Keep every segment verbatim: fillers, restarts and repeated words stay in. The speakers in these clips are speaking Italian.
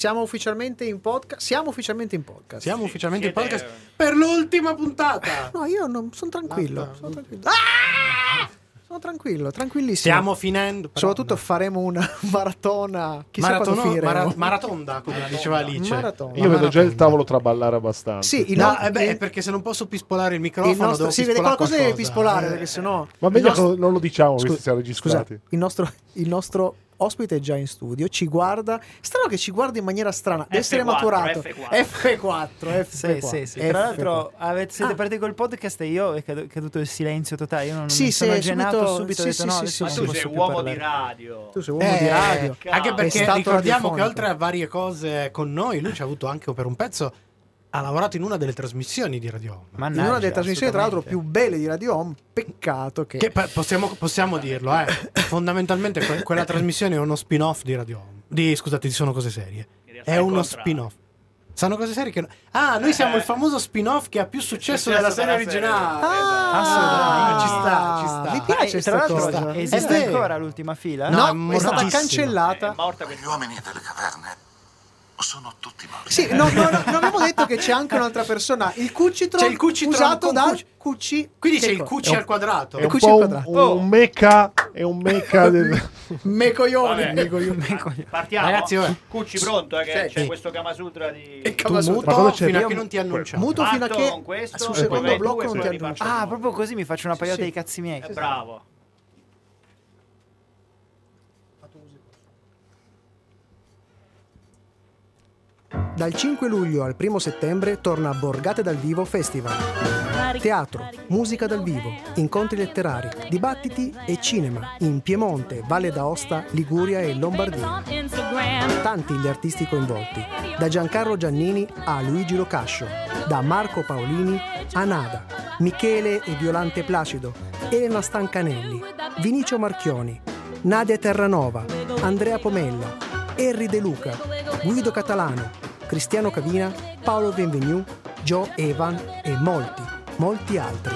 Siamo ufficialmente in podcast. Siamo ufficialmente in podcast. Siamo sì, ufficialmente in podcast è... per l'ultima puntata. No, io non sono tranquillo. No, no, sono tranquillo. No. Ah! Sono tranquillo, tranquillissimo. Stiamo finendo. Soprattutto no. faremo una maratona. Chissà Maratono, quando finiremo. Mara- maratonda, come maratonda. diceva Alice. Maratonda. Io vedo maratonda. già il tavolo traballare abbastanza. Sì, no, no, eh beh, perché se non posso pispolare il microfono, il nostro, devo sì, pispolare qualcosa. Sì, qualcosa devi pispolare, eh, perché sennò... Ma meglio nostro... non lo diciamo, scusa, siamo registrati. Scusa, il nostro... Il nostro... ospite è già in studio, ci guarda. Strano che ci guarda in maniera strana. Deve essere maturato. F quattro, F quattro. F quattro. Sì, sì, sì. F quattro. Tra l'altro, avete, siete ah. partiti col podcast e io è caduto il silenzio totale. Io non sì, mi sono agenato subito. subito sì, detto, sì, no, sì, ma sì, tu sei uomo parlare. di radio. Tu sei uomo eh, di radio. Cazzo. Anche perché ricordiamo che oltre a varie cose con noi, lui ci ha avuto anche per un pezzo. Ha lavorato in una delle trasmissioni di Radio Home. Mannaggia, in una delle trasmissioni, tra l'altro, più belle di Radio Home. Peccato che, che possiamo, possiamo dirlo, eh. fondamentalmente que- quella trasmissione è uno spin-off di Radio Home. Di, scusate, sono cose serie. È uno contrario. spin-off. Sono cose serie che no... Ah, noi siamo eh. il famoso spin-off che ha più successo della serie originale. Ah, assolutamente. Ci sta, ci sta. Mi piace, eh, tra l'altro. Esiste eh. ancora l'ultima fila? No, no, è, è stata cancellata. È morta quegli uomini delle caverne. Sono tutti morti. Sì, no, no, no, non abbiamo detto che c'è anche un'altra persona. Il Cucitron, c'è il Cucitron usato da Cucci. Cucci. Quindi c'è il Cucci al quadrato. È un, po un, un meca. È un meca del... Mecoglione. Partiamo. Ragazzi, vabbè. Cucci pronto, eh, che c'è, c'è questo Kamasutra di... E Kamasutra muto fino a che non ti annunciano. Muto fino a che questo, sul secondo blocco non ti annunciano. Ah, proprio così mi faccio una paiotta sì, sì. dei cazzi miei. Eh, bravo. Dal cinque luglio al primo settembre torna Borgate dal Vivo Festival. Teatro, musica dal vivo, incontri letterari, dibattiti e cinema in Piemonte, Valle d'Aosta, Liguria e Lombardia. Tanti gli artisti coinvolti, da Giancarlo Giannini a Luigi Locascio, da Marco Paolini a Nada, Michele e Violante Placido, Elena Stancanelli, Vinicio Marchioni, Nadia Terranova, Andrea Pomella, Henry De Luca, Guido Catalano, Cristiano Cavina, Paolo Benvenu, Joe Evan e molti, molti altri.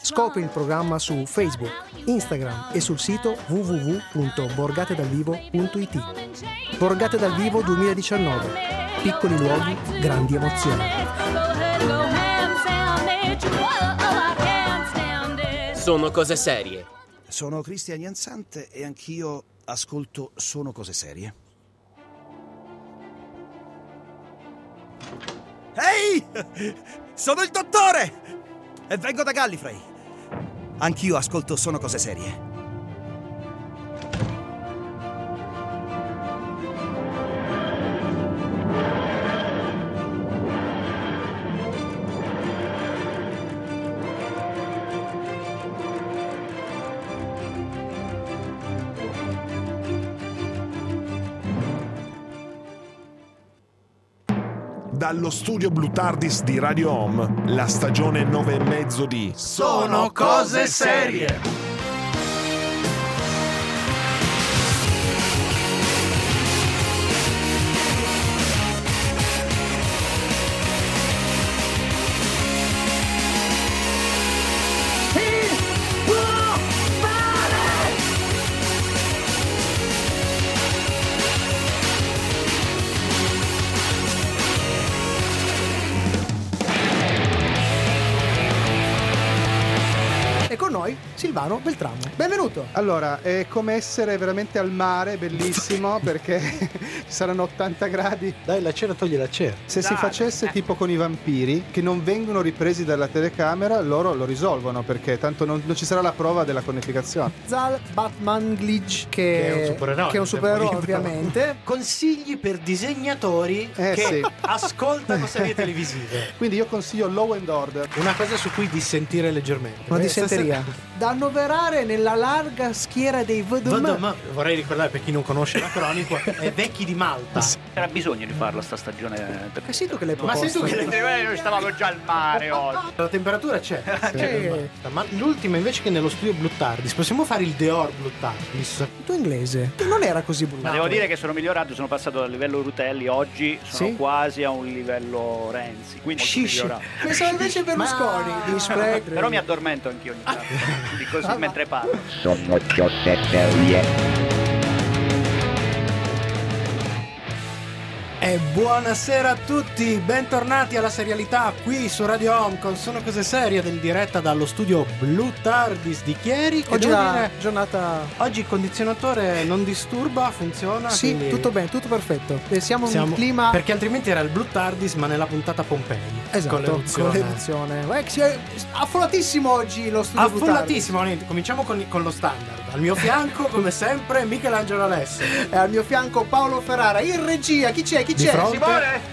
Scopri il programma su Facebook, Instagram e sul sito w w w punto borgate dal vivo punto i t. Borgate dal Vivo duemiladiciannove. Piccoli luoghi, grandi emozioni. Sono cose serie. Sono Cristian Ianzante e anch'io ascolto Sono cose serie. Ehi! Hey! Sono il dottore! E vengo da Gallifrey. Anch'io ascolto Sono cose serie. Dallo studio Blue Tardis di Radio Home, la stagione nove e mezzo di Sono cose serie. Silvano Beltramo, benvenuto. Allora, è come essere veramente al mare, bellissimo, perché ci saranno ottanta gradi. Dai, la cera, togli la cera. Se Dai. si facesse tipo con i vampiri, che non vengono ripresi dalla telecamera, loro lo risolvono, perché tanto non, non ci sarà la prova della conificazione. Zal Batman Glitch, che, che è un supereroe, che è un supereroe ovviamente. Consigli per disegnatori eh, che sì. ascoltano serie televisive. Quindi io consiglio Law and Order. Una cosa su cui dissentire leggermente. Una dissenteria. Da annoverare nella larga schiera dei V D M. Vorrei ricordare, per chi non conosce la cronica, è Vecchi di Malta. C'era bisogno di farla sta stagione. Ma sei tu che l'hai proposto? Ma sei tu che l'hai Noi stavamo già al mare oggi. La temperatura c'è. Sì. c'è. Ma l'ultima invece che nello studio Blue Tardis. Possiamo fare il Deor Blue Tardis? Tu inglese? Non era così brutto. Ma devo dire che sono migliorato, sono passato dal livello Rutelli, oggi sono sì? quasi a un livello Renzi. Quindi pensavo invece Berlusconi. Ma... Però mi addormento anch'io ogni tanto. Di così ah, mentre parlo. Sono cose serie. E buonasera a tutti, bentornati alla serialità qui su Radio Omcon. Sono cose serie del diretta dallo studio Blue Tardis di Chieri. Oggi la giornata... Oggi il condizionatore non disturba, funziona? Sì, quindi... tutto bene, tutto perfetto. Eh, siamo, siamo in un clima... Perché altrimenti era il Blue Tardis ma nella puntata Pompei. Esatto, con l'eruzione. Affollatissimo oggi lo studio Blue Tardis. Affollatissimo, cominciamo con, con lo standard. Al mio fianco, come sempre, Michelangelo Alessi. E al mio fianco Paolo Ferrara, in regia. Chi c'è? Chi c'è? Simone?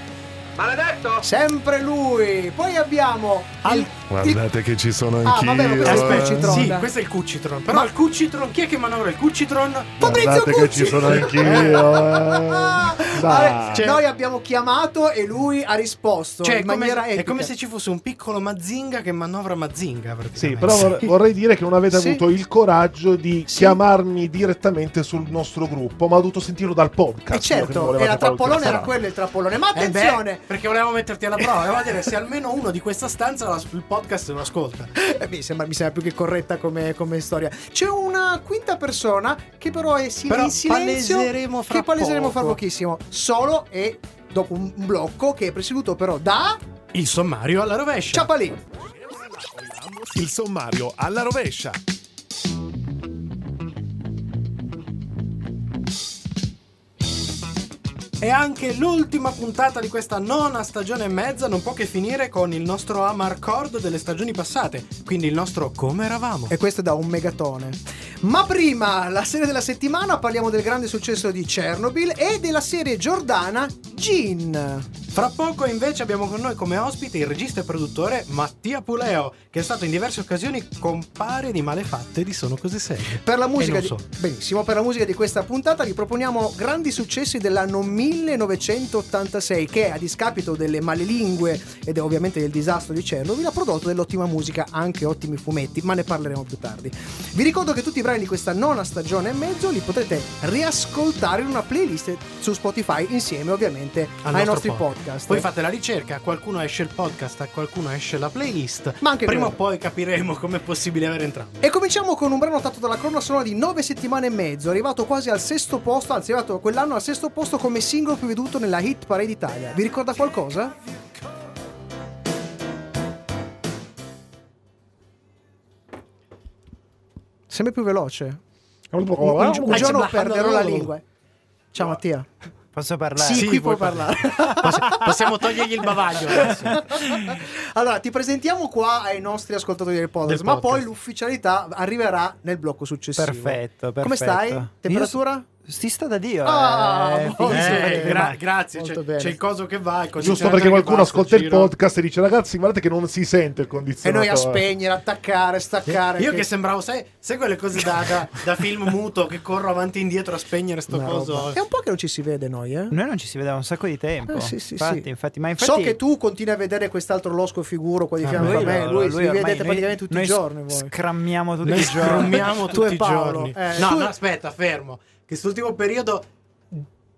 Maledetto? Sempre lui. Poi abbiamo... Al... Il... Guardate che ci sono anch'io. Ah, vabbè, questo è il Cucitron. Sì, questo è il Cucitron. Però Ma... il Cucitron, chi è che manovra il Cucitron? Fabrizio Cucci. Guardate che ci sono anch'io. Vabbè, cioè, noi abbiamo chiamato e lui ha risposto, cioè, in maniera come, è come se ci fosse un piccolo Mazinga che manovra Mazinga. Sì, però sì. vorrei dire che non avete sì. avuto il coraggio di sì. chiamarmi direttamente sul nostro gruppo, ma ho dovuto sentirlo dal podcast. E certo, e la trappolone era quello il trappolone. Ma attenzione, eh beh, perché volevamo metterti alla prova. Volevamo dire se almeno uno di questa stanza il podcast lo ascolta. eh, mi, sembra, mi sembra più che corretta come, come storia. C'è una quinta persona che però è sin- però in silenzio, paleseremo fra che paleseremo poco. fra pochissimo. Solo e dopo un blocco che è presieduto però da... Il sommario alla rovescia. Ciapalì. Il sommario alla rovescia. E anche l'ultima puntata di questa nona stagione e mezza non può che finire con il nostro amarcord delle stagioni passate, quindi il nostro come eravamo. E questo da un megatone. Ma prima, la serie della settimana, parliamo del grande successo di Chernobyl e della serie giordana Gin. Fra poco invece abbiamo con noi come ospite il regista e produttore Mattia Puleo, che è stato in diverse occasioni compare di Malefatte di Sono Cose Serie. Per la musica di... so. Benissimo, per la musica di questa puntata vi proponiamo grandi successi dell'anno millenovecentottantasei, che a discapito delle malelingue ed ovviamente del disastro di Chernobyl ha prodotto dell'ottima musica, anche ottimi fumetti, ma ne parleremo più tardi. Vi ricordo che tutti i di questa nona stagione e mezzo li potete riascoltare in una playlist su Spotify insieme ovviamente Al ai nostro nostri podcast. podcast Poi fate la ricerca, a qualcuno esce il podcast, a qualcuno esce la playlist, ma anche prima o poi capiremo com'è possibile avere entrambi. E cominciamo con un brano tratto dalla colonna sonora di Nove settimane e mezzo, arrivato quasi al sesto posto, anzi arrivato quell'anno al sesto posto come singolo più veduto nella Hit Parade Italia. Vi ricorda qualcosa? Sempre più veloce. Un, oh, un, un giorno perderò la lingua. Ciao no. Mattia. Posso parlare? Sì, sì, qui puoi parlare. parlare. Possiamo togliergli il bavaglio adesso. Allora, ti presentiamo qua ai nostri ascoltatori del podcast, del ma podcast. Poi l'ufficialità arriverà nel blocco successivo. Perfetto, perfetto. Come stai? Temperatura? Io... Si sta da Dio. Ah, eh, eh, gra- grazie, c'è, c'è il coso che va. Il Giusto perché qualcuno passa, ascolta giro. il podcast e dice ragazzi guardate che non si sente il condizionatore. E noi a spegnere, attaccare, staccare. Io che, che sembravo, sai, sai quelle cose da, da, da film muto che corro avanti e indietro a spegnere sto Una coso. Roba. È un po' che non ci si vede noi, eh? Noi non ci si vedeva un sacco di tempo. Eh, sì, sì, infatti, sì. Infatti, ma infatti... So che tu continui a vedere quest'altro losco figuro qua di fianco a me. Lui vi vedete praticamente tutti i giorni. Scrammiamo tutti i giorni. Scrammiamo tutti i giorni. No, no, aspetta, fermo. Quest'ultimo periodo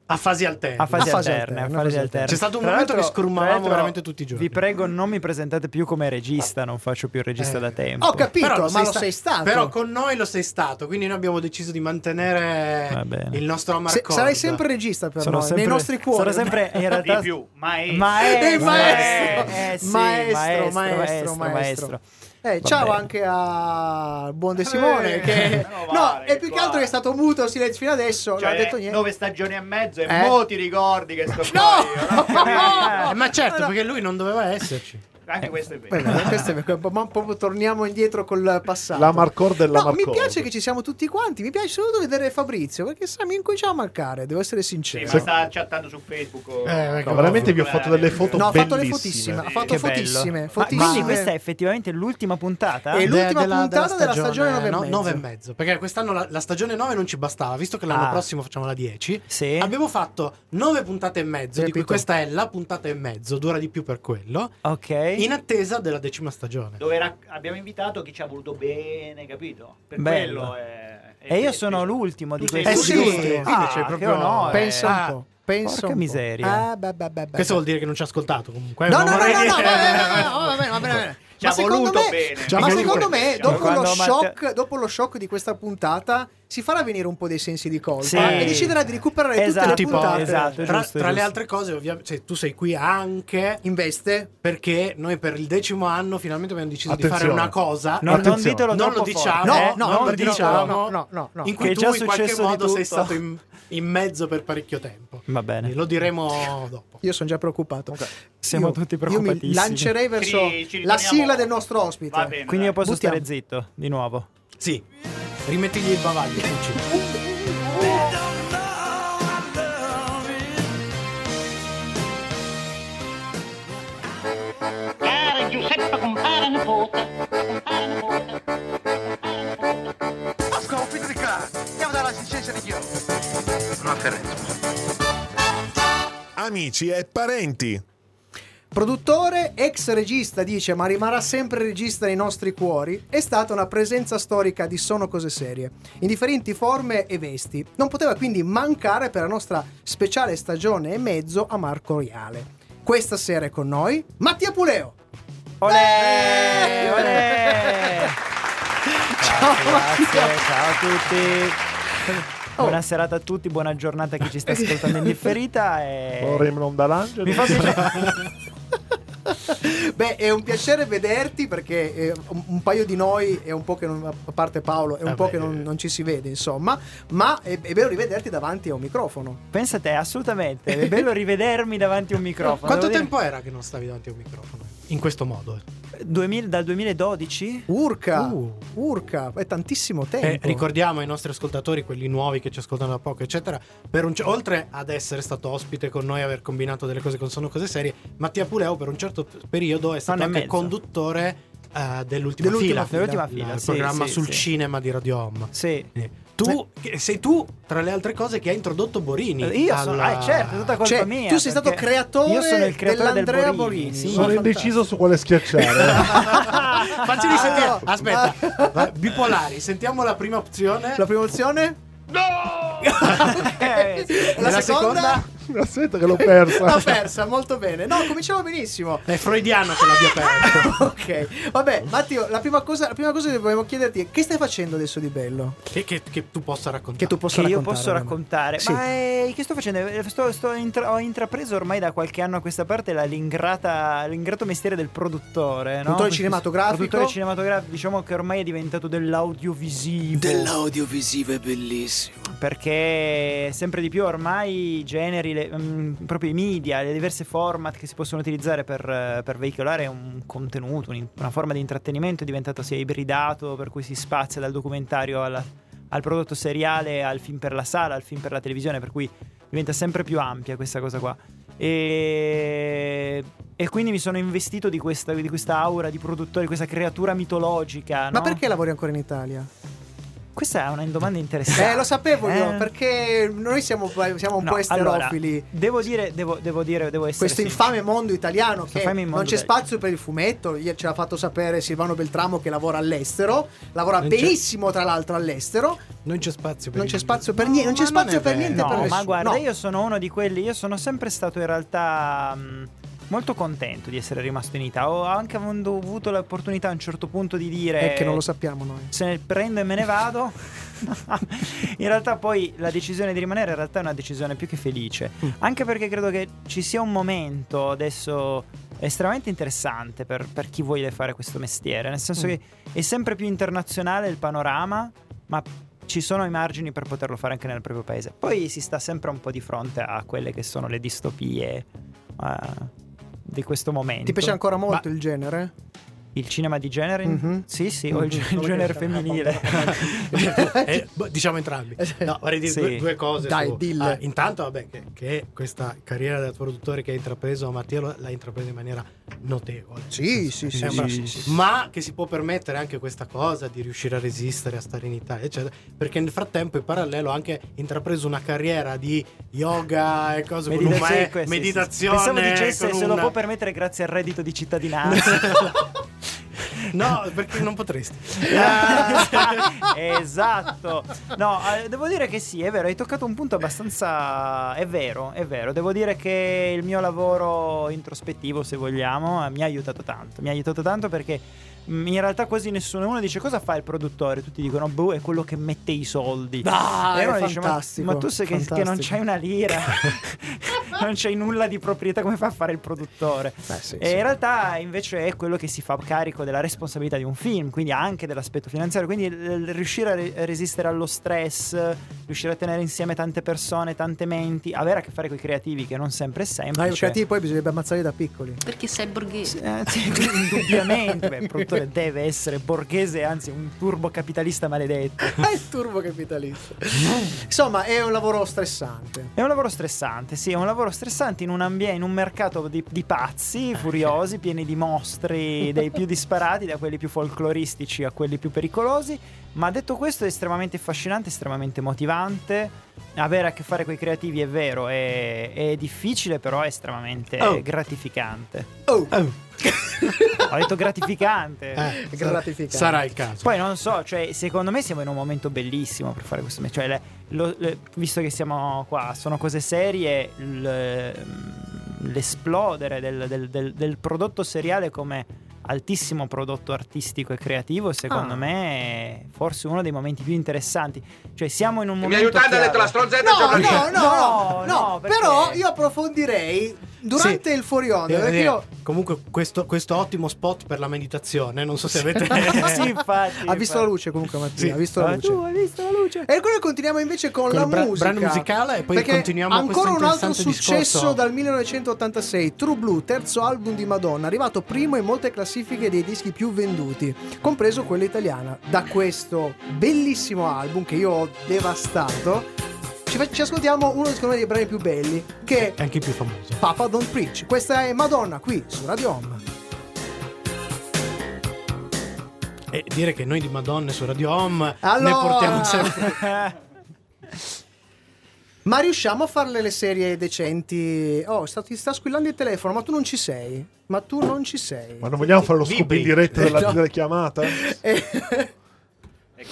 a fasi alterne. A fasi, a fasi alterne, alterne, a fasi alterne. C'è stato un tra momento che scormavamo veramente tutti i giorni. Vi prego, non mi presentate più come regista, non faccio più il regista eh. da tempo. Ho capito, però, ma lo sta- sei stato. Però con noi lo sei stato, quindi noi abbiamo deciso di mantenere il nostro amarcord. Se- sarai sempre regista per sono noi, sempre, nei nostri cuori. Sarò sempre in realtà di più, maestro. Maestro, maestro, eh, sì, maestro, maestro, maestro. maestro, maestro. Eh, ciao bene. Anche a buon De Simone eh, che no, vale, no è più che altro che è stato muto il silenzio fino adesso, cioè, non ha detto niente. Nove stagioni e mezzo e eh? mo ti ricordi che sto no! qua no! eh, ma certo no, no. perché lui non doveva esserci. Anche questo è vero. Beh, questo è vero. Ma proprio torniamo indietro col passato. La Marcord della no, Marcord. Mi piace che ci siamo tutti quanti. Mi piace solo vedere Fabrizio perché sa mi incomincia a mancare. Devo essere sincero. Sì, ma sta chattando su Facebook. O... Eh, no, veramente vi ho fatto delle foto. No, ha fatto le fotissime. Sì. Ha fatto fotissime. fotissime. Ma quindi questa è effettivamente l'ultima puntata. È l'ultima della, puntata della stagione nove e mezzo. Perché quest'anno la, la stagione nove non ci bastava. Visto che l'anno ah. prossimo facciamo la dieci. Sì. Abbiamo fatto nove puntate e mezzo. Capito. Di cui questa è la puntata e mezzo. Dura di più per quello. Ok. In attesa della decima stagione, dove ra- abbiamo invitato chi ci ha voluto bene, capito? Per Bello. quello è, è E io è, sono è, l'ultimo di questi. Eh sì, quindi ah, c'è proprio no, penso un po'. Penso Porca miseria. Ah, bah, bah, bah, bah. Questo vuol dire che non ci ha ascoltato comunque. No, no, no, no, va bene, va bene. ci ha voluto me, bene. Cioè, ma secondo me, dopo lo, shock, Matteo... dopo lo shock di questa puntata, si farà venire un po' dei sensi di colpa sì. e deciderà di recuperare esatto, tutte le puntate. Esatto, giusto, tra, giusto. tra le altre cose, ovviamente, cioè, tu sei qui anche investe perché noi per il decimo anno finalmente abbiamo deciso Attenzione. di fare una cosa. No, non ditelo non lo diciamo, eh, no, non lo diciamo, no, no, no, no. In cui che tu in qualche modo sei stato in, in mezzo per parecchio tempo. Va bene. E lo diremo dopo. Io sono già preoccupato. Okay. Siamo io, tutti preoccupatissimi. Io mi lancerei verso Cri, la sigla del nostro ospite. Va bene, quindi dai. Io posso Buttiamo. stare zitto di nuovo. Sì. Rimettigli il bavaglio. Cara Giuseppe, compare nipote, compare nipote, ho scoperto di qua, andiamo dalla licenza di Dio. Una Ferenza. Amici e parenti. Produttore, ex regista, dice, ma rimarrà sempre regista nei nostri cuori, è stata una presenza storica di Sono Cose Serie, in differenti forme e vesti. Non poteva quindi mancare per la nostra speciale stagione e mezzo a Marco Reale. Questa sera è con noi Mattia Puleo. Olè, olè. Ciao, grazie, grazie, ciao a tutti. Oh. Buona serata a tutti, buona giornata a chi ci sta ascoltando in differita. E... Vorremmo dall'angelo. Mi fa piacere. Beh, è un piacere vederti perché eh, un paio di noi è un po' che non, a parte Paolo, è un ah po' beh. che non, non ci si vede, insomma, ma è, è bello rivederti davanti a un microfono. Pensa te, assolutamente, è bello rivedermi davanti a un microfono. Quanto Devo tempo dire... era che non stavi davanti a un microfono? In questo modo? duemila, dal duemiladodici? Urca, uh. urca, è tantissimo tempo. Eh, ricordiamo ai nostri ascoltatori, quelli nuovi che ci ascoltano da poco, eccetera, per un, oltre ad essere stato ospite con noi, aver combinato delle cose con Sono Cose Serie, Mattia Puleo per un certo periodo è stato anche conduttore uh, dell'ultima, dell'ultima fila, dell'ultima fila, il sì, programma sì, sul sì. cinema di Radio Home. Sì. sì. Tu eh. sei tu, tra le altre cose, che hai introdotto Borini. Io alla... sono, eh, certo, è tutta colpa cioè, mia. Tu sei stato creatore. Io sono il creatore dell'Andrea del Borini. Borini. Sì, sono indeciso su quale schiacciare. Facili ah, sentire. No. Aspetta, ah. Va, bipolari. Sentiamo la prima opzione. La prima opzione? No! Okay. La, la seconda? Aspetta che l'ho persa. L'ho persa, molto bene. No, cominciamo benissimo. È freudiano che l'abbia persa. Ok, vabbè, Matteo, la prima cosa, la prima cosa che volevo chiederti è: che stai facendo adesso di bello? Che, che, che tu possa raccontare. Che tu possa che raccontare. Io posso raccontare. Sì. Ma eh, che sto facendo? Sto, sto intra- ho intrapreso ormai da qualche anno a questa parte la l'ingrata, l'ingrato mestiere del produttore, no? Produttore cinematografico. Produttore cinematografico, diciamo che ormai è diventato dell'audiovisivo. Dell'audiovisivo è bellissimo. Perché sempre di più ormai generi Le, mh, proprio i media, le diverse format che si possono utilizzare per, per veicolare un contenuto, un, una forma di intrattenimento è diventato sia ibridato, per cui si spazia dal documentario alla, al prodotto seriale, al film per la sala, al film per la televisione, per cui diventa sempre più ampia questa cosa qua. E, e quindi mi sono investito di questa, di questa aura di produttore, di questa creatura mitologica. Ma no? Perché lavori ancora in Italia? Questa è una domanda interessante. Eh, lo sapevo eh. io, perché noi siamo, siamo un no, po' esterofili. Allora, devo dire, devo, devo dire, devo essere questo semplice. Infame mondo italiano questo che mondo non c'è italiano. Spazio per il fumetto. Ce l'ha fatto sapere Silvano Beltramo che lavora all'estero, lavora non benissimo c'è. tra l'altro all'estero. Non c'è spazio per non c'è spazio per niente, no, non c'è spazio non per niente no, per nessuno. Ma guarda, no. io sono uno di quelli, io sono sempre stato in realtà mh, molto contento di essere rimasto in Italia. Ho anche avuto l'opportunità a un certo punto di dire: è che non lo sappiamo noi. Se ne prendo e me ne vado. In realtà, poi la decisione di rimanere in realtà è una decisione più che felice. Mm. Anche perché credo che ci sia un momento adesso estremamente interessante per, per chi vuole fare questo mestiere. Nel senso mm. che è sempre più internazionale il panorama, ma ci sono i margini per poterlo fare anche nel proprio paese. Poi si sta sempre un po' di fronte a quelle che sono le distopie. Uh, di questo momento. Ti piace ancora molto Ma... il genere? Il cinema di genere? Mm-hmm. Sì, sì, mm-hmm. o il, ge- il genere femminile. eh, diciamo entrambi. No, vorrei dire sì. due, due cose. Dai, su... dille. Ah, intanto, vabbè, che, che questa carriera da produttore che hai intrapreso, Mattia l'ha intrapresa in maniera notevole. Sì, sì, sì, sembra... sì, sì. Ma che si può permettere anche questa cosa di riuscire a resistere, a stare in Italia, eccetera. Perché nel frattempo, in parallelo, ha anche intrapreso una carriera di yoga e cose Medita- con un ma- meditazione. Pensavo dicesse se una... lo può permettere grazie al reddito di cittadinanza. No, perché non potresti. Esatto. No, devo dire che sì, è vero, hai toccato un punto abbastanza... È vero, è vero. Devo dire che il mio lavoro introspettivo, se vogliamo, mi ha aiutato tanto. Mi ha aiutato tanto perché... in realtà quasi nessuno, uno dice cosa fa il produttore, tutti dicono boh, è quello che mette i soldi. Ah, e uno dice ma, ma tu sei che, che non c'hai una lira, non c'hai nulla di proprietà, come fa a fare il produttore? Beh, sì, e sì, in realtà invece è quello che si fa carico della responsabilità di un film, quindi anche dell'aspetto finanziario, quindi riuscire a re- resistere allo stress, riuscire a tenere insieme tante persone, tante menti, avere a che fare con i creativi, che non sempre è semplice. Ma i creativi poi bisognerebbe ammazzare da piccoli, perché sei borghese, eh, sì, indubbiamente. Beh, deve essere borghese, anzi un turbocapitalista maledetto. È turbocapitalista. Insomma, è un lavoro stressante. È un lavoro stressante, sì, è un lavoro stressante in un ambiente, in un mercato di, di pazzi, furiosi, pieni di mostri, dei più disparati, da quelli più folcloristici a quelli più pericolosi. Ma detto questo, è estremamente affascinante, estremamente motivante. Avere a che fare con i creativi, è vero, è, è difficile, però è estremamente oh. gratificante. Oh, oh. Ho detto gratificante. Eh, gratificante. Sarà il caso. Poi non so, cioè, secondo me siamo in un momento bellissimo per fare questo. Cioè, le, lo, le, visto che siamo qua, sono cose serie. Le, l'esplodere del, del, del, del prodotto seriale come altissimo prodotto artistico e creativo, secondo ah. me, è forse uno dei momenti più interessanti. Cioè, siamo in un momento. Mi aiutate, ha detto la stronzetta. No, no, no, no, no, no perché... però io approfondirei. Durante sì. il fuori onda, perché io... comunque questo, questo ottimo spot per la meditazione, non so se avete sì, infatti, ha visto infatti. la luce comunque Mattia, sì. ha visto ah, la luce. Tu hai visto la luce. E quello continuiamo invece con, con la bra- musica, brano musicale, e poi perché continuiamo ancora un altro successo discorso. Dal millenovecentottantasei, True Blue, terzo album di Madonna, arrivato primo in molte classifiche dei dischi più venduti, compreso quella italiana. Da questo bellissimo album che io ho devastato, ci ascoltiamo uno secondo me dei brani più belli, che è anche più famoso, Papa Don't Preach. Questa è Madonna qui su Radio Home. E dire che noi di Madonna su Radio Home allora... ne portiamo sempre. Ma riusciamo a farle le serie decenti? Oh, sta, ti sta squillando il telefono, ma tu non ci sei. Ma tu non ci sei. Ma non vogliamo fare lo scoop in diretta della, no. della chiamata? Eh...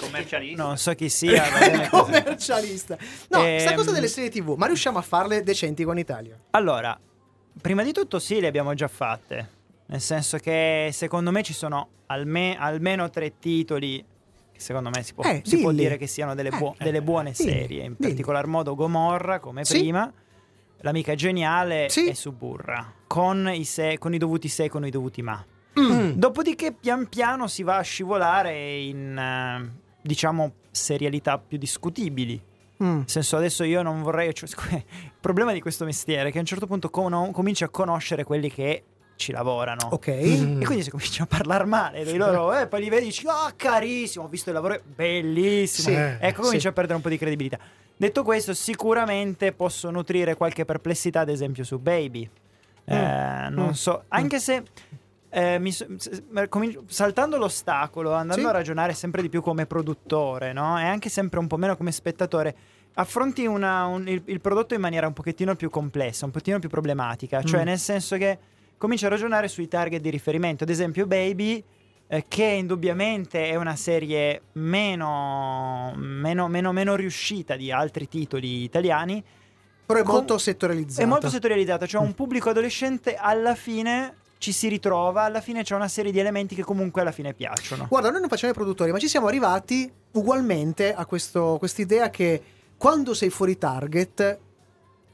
commercialista, non so chi sia, commercialista, no, ehm... sta cosa delle serie TV, ma riusciamo a farle decenti con Italia? Allora, prima di tutto sì, le abbiamo già fatte, nel senso che secondo me ci sono alme- almeno tre titoli che secondo me si può, eh, si può dire che siano delle, buo- eh, delle buone dilli, serie, in dilli. particolar modo Gomorra come sì. prima, L'amica geniale sì. e Suburra, con i, se- con i dovuti se e con i dovuti ma. Mm. Dopodiché pian piano si va a scivolare in uh, diciamo serialità più discutibili. Mm. Nel senso, adesso io non vorrei, cioè, il problema di questo mestiere è che a un certo punto com- cominci a conoscere quelli che ci lavorano, ok, mm. e quindi si cominciano a parlare male dei loro, eh, poi li vedi, dici ah oh, carissimo, ho visto il lavoro, bellissimo, sì. eh, ecco, cominci sì. a perdere un po' di credibilità. Detto questo, sicuramente posso nutrire qualche perplessità, ad esempio su Baby. mm. Eh, non mm. so, anche mm. se Eh, mi, saltando l'ostacolo, andando sì. a ragionare sempre di più come produttore, no? E anche sempre un po' meno come spettatore, affronti una, un, il, il prodotto in maniera un pochettino più complessa, un pochettino più problematica. mm. Cioè, nel senso che cominci a ragionare sui target di riferimento. Ad esempio Baby, eh, che indubbiamente è una serie meno meno, meno meno riuscita di altri titoli italiani, però è con, molto settorializzata. È molto settorializzata, cioè mm. un pubblico adolescente alla fine ci si ritrova, alla fine c'è una serie di elementi che comunque alla fine piacciono. Guarda, noi non facciamo i produttori, ma ci siamo arrivati ugualmente a questo, quest'idea che quando sei fuori target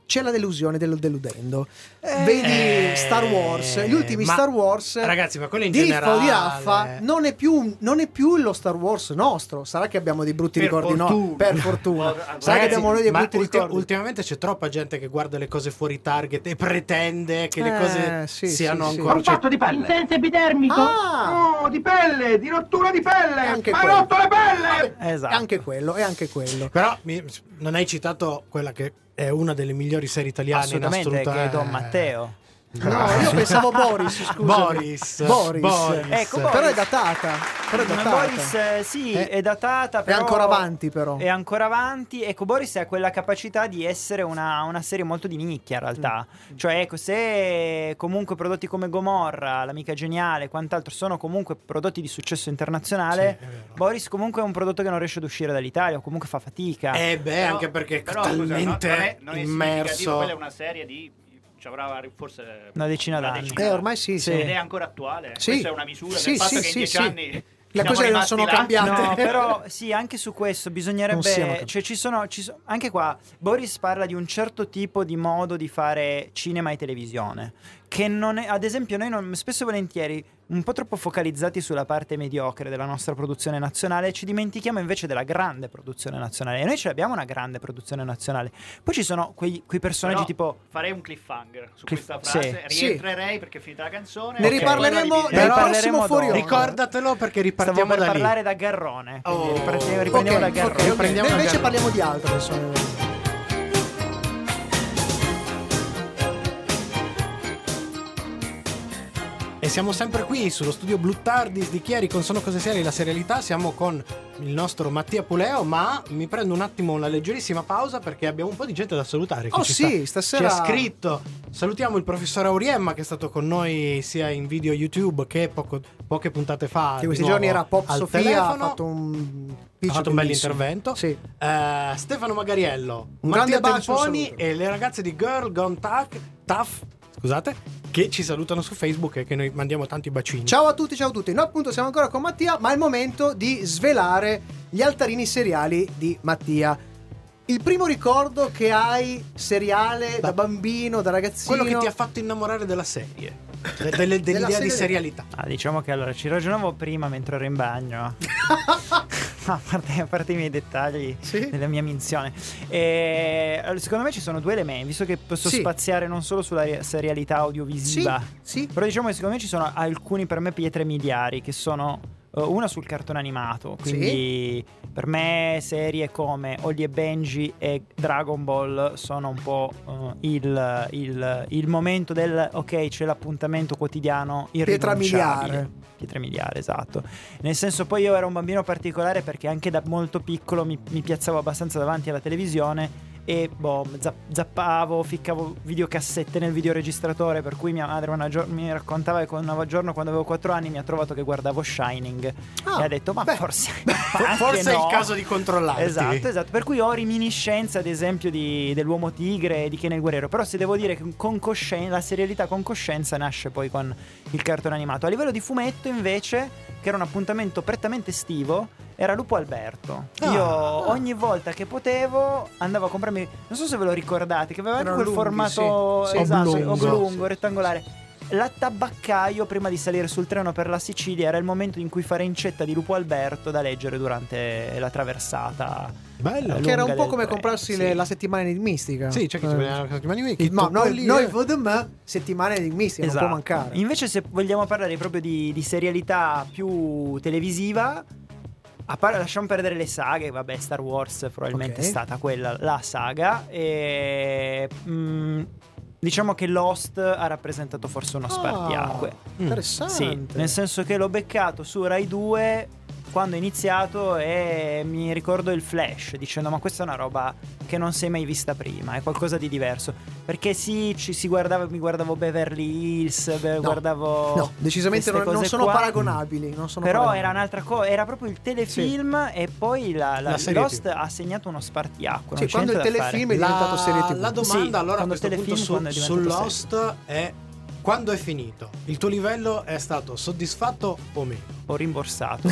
c'è la delusione del deludendo. Eh, Vedi Star Wars, gli ultimi ma, Star Wars, ragazzi, ma quello in di generale di Raffa non è più non è più lo Star Wars nostro. Sarà che abbiamo dei brutti per ricordi, fortuna. no? Per fortuna. Sarà ragazzi, che abbiamo noi dei brutti ulti- ricordi. Ultimamente c'è troppa gente che guarda le cose fuori target e pretende che eh, le cose sì, siano sì, ancora. Sì. Cioè... Un fatto di pelle. Un senso epidermico. Ah. No, di pelle, di rottura di pelle. Anche Hai quello. rotto le pelle. Vabbè, esatto. Anche quello, e anche quello. Però mi, non hai citato quella che è una delle migliori serie italiane in assoluto, che è Don Matteo. No, io pensavo Boris, scusa. Boris. Boris. Boris. Ecco, Boris. Però è datata. Però è datata. Boris eh, sì, è, è datata, però è ancora avanti, però. È ancora avanti. Ecco, Boris ha quella capacità di essere una, una serie molto di nicchia, in realtà. Mm. Cioè, ecco, se comunque prodotti come Gomorra, L'amica geniale e quant'altro sono comunque prodotti di successo internazionale, sì, Boris comunque è un prodotto che non riesce ad uscire dall'Italia, o comunque fa fatica. Eh beh, però, anche perché però, talmente scusa, no, non è, non è immerso. Quella è una serie di ci avrà forse una decina d'anni, una decina. Eh, ormai sì, sì. Ed è ancora attuale, sì. Questa è una misura sì, del fatto sì, che in dieci sì, anni sì. Le cose non sono là. Cambiate no, però sì, anche su questo bisognerebbe, cioè ci sono, ci so, anche qua Boris parla di un certo tipo di modo di fare cinema e televisione che non è, ad esempio noi non, spesso e volentieri un po' troppo focalizzati sulla parte mediocre della nostra produzione nazionale ci dimentichiamo invece della grande produzione nazionale, e noi ce l'abbiamo una grande produzione nazionale. Poi ci sono quei, quei personaggi, no, tipo farei un cliffhanger su cliff, questa frase sì, rientrerei sì, perché finita la canzone ne okay, riparleremo nel riparleremo prossimo fuori, ricordatelo perché ripartiamo da lì, stavo per parlare da Garrone, oh, riprendiamo, riprendiamo okay, da Garrone, okay, okay. Noi invece Garrone parliamo di altro adesso. E siamo sempre qui sullo studio Blue Tardis di Chieri con Sono Cose Serie, la serialità. Siamo con il nostro Mattia Puleo, ma mi prendo un attimo una leggerissima pausa perché abbiamo un po' di gente da salutare. Oh che sì, sta, stasera ci ha scritto. Salutiamo il professor Auriemma che è stato con noi sia in video YouTube che poco, poche puntate fa. Che questi giorni era Pop Sofia, ha fatto un ha fatto un bel intervento. Sì. Uh, Stefano Magariello, un Mattia Temponi e le ragazze di Girl Gone Tough, scusate, che ci salutano su Facebook e che noi mandiamo tanti bacini. Ciao a tutti, ciao a tutti. Noi appunto siamo ancora con Mattia, ma è il momento di svelare gli altarini seriali di Mattia. Il primo ricordo che hai seriale da, da bambino, da ragazzino, quello che ti ha fatto innamorare della serie, de, de, de, de dell'idea serie di serialità. Ah, diciamo che allora ci ragionavo prima mentre ero in bagno. A parte, a parte i miei dettagli sì, della mia minzione, e, secondo me ci sono due elementi, visto che posso sì, spaziare non solo sulla serialità audiovisiva sì, sì, però diciamo che secondo me ci sono alcuni per me pietre miliari che sono uh, una sul cartone animato, quindi sì, per me serie come Holly e Benji e Dragon Ball sono un po' uh, il, il, il momento del ok, c'è l'appuntamento quotidiano irrinunciabile, pietra miliare, pietre miliare, esatto, nel senso. Poi io ero un bambino particolare perché anche da molto piccolo mi, mi piazzavo abbastanza davanti alla televisione e boh, zappavo, ficcavo videocassette nel videoregistratore, per cui mia madre una gio- mi raccontava che un giorno quando avevo quattro anni mi ha trovato che guardavo Shining ah, e ha detto ma beh, forse forse no, è il caso di controllarti, esatto, esatto, per cui ho reminiscenze ad esempio di, dell'Uomo Tigre e di Ken il Guerriero, però se devo dire che con coscien- la serialità con coscienza nasce poi con il cartone animato. A livello di fumetto invece, che era un appuntamento prettamente estivo, era Lupo Alberto. Ah, Io ah. ogni volta che potevo andavo a comprarmi, non so se ve lo ricordate, che aveva anche quel lunghi, formato sì, sì, esatto, oblungo, oblungo sì, rettangolare. La tabaccaio prima di salire sul treno per la Sicilia era il momento in cui fare incetta di Lupo Alberto da leggere durante la traversata. Bello. Che era un po' come treno, comprarsi sì, le, la settimana enigmistica. Sì, c'è chi eh, la settimana enigmistica. No, noi, noi votiamo settimana enigmistica, esatto, non può mancare. Invece se vogliamo parlare proprio di, di serialità più televisiva, a par- lasciamo perdere le saghe, vabbè, Star Wars probabilmente okay, è stata quella la saga e mh, diciamo che Lost ha rappresentato forse uno spartiacque. Ah, interessante. Sì, nel senso che l'ho beccato su Rai due quando è iniziato e mi ricordo il flash dicendo ma questa è una roba che non si è mai vista prima, è qualcosa di diverso, perché sì, ci si guardava, mi guardavo Beverly Hills, be- no, guardavo no, decisamente non, non sono qua paragonabili, non sono però paragonabili, era un'altra cosa, era proprio il telefilm sì, e poi la, la, la Lost TV ha segnato uno spartiacque, cioè, quando il telefilm è diventato serie TV. La domanda sì, allora a questo punto su, su Lost serie è: quando è finito, il tuo livello è stato soddisfatto o meno? O rimborsato?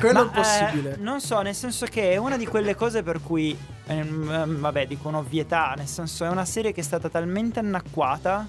Quello è possibile. Eh, non so, nel senso che è una di quelle cose per cui, ehm, vabbè, dico un'ovvietà, nel senso è una serie che è stata talmente annacquata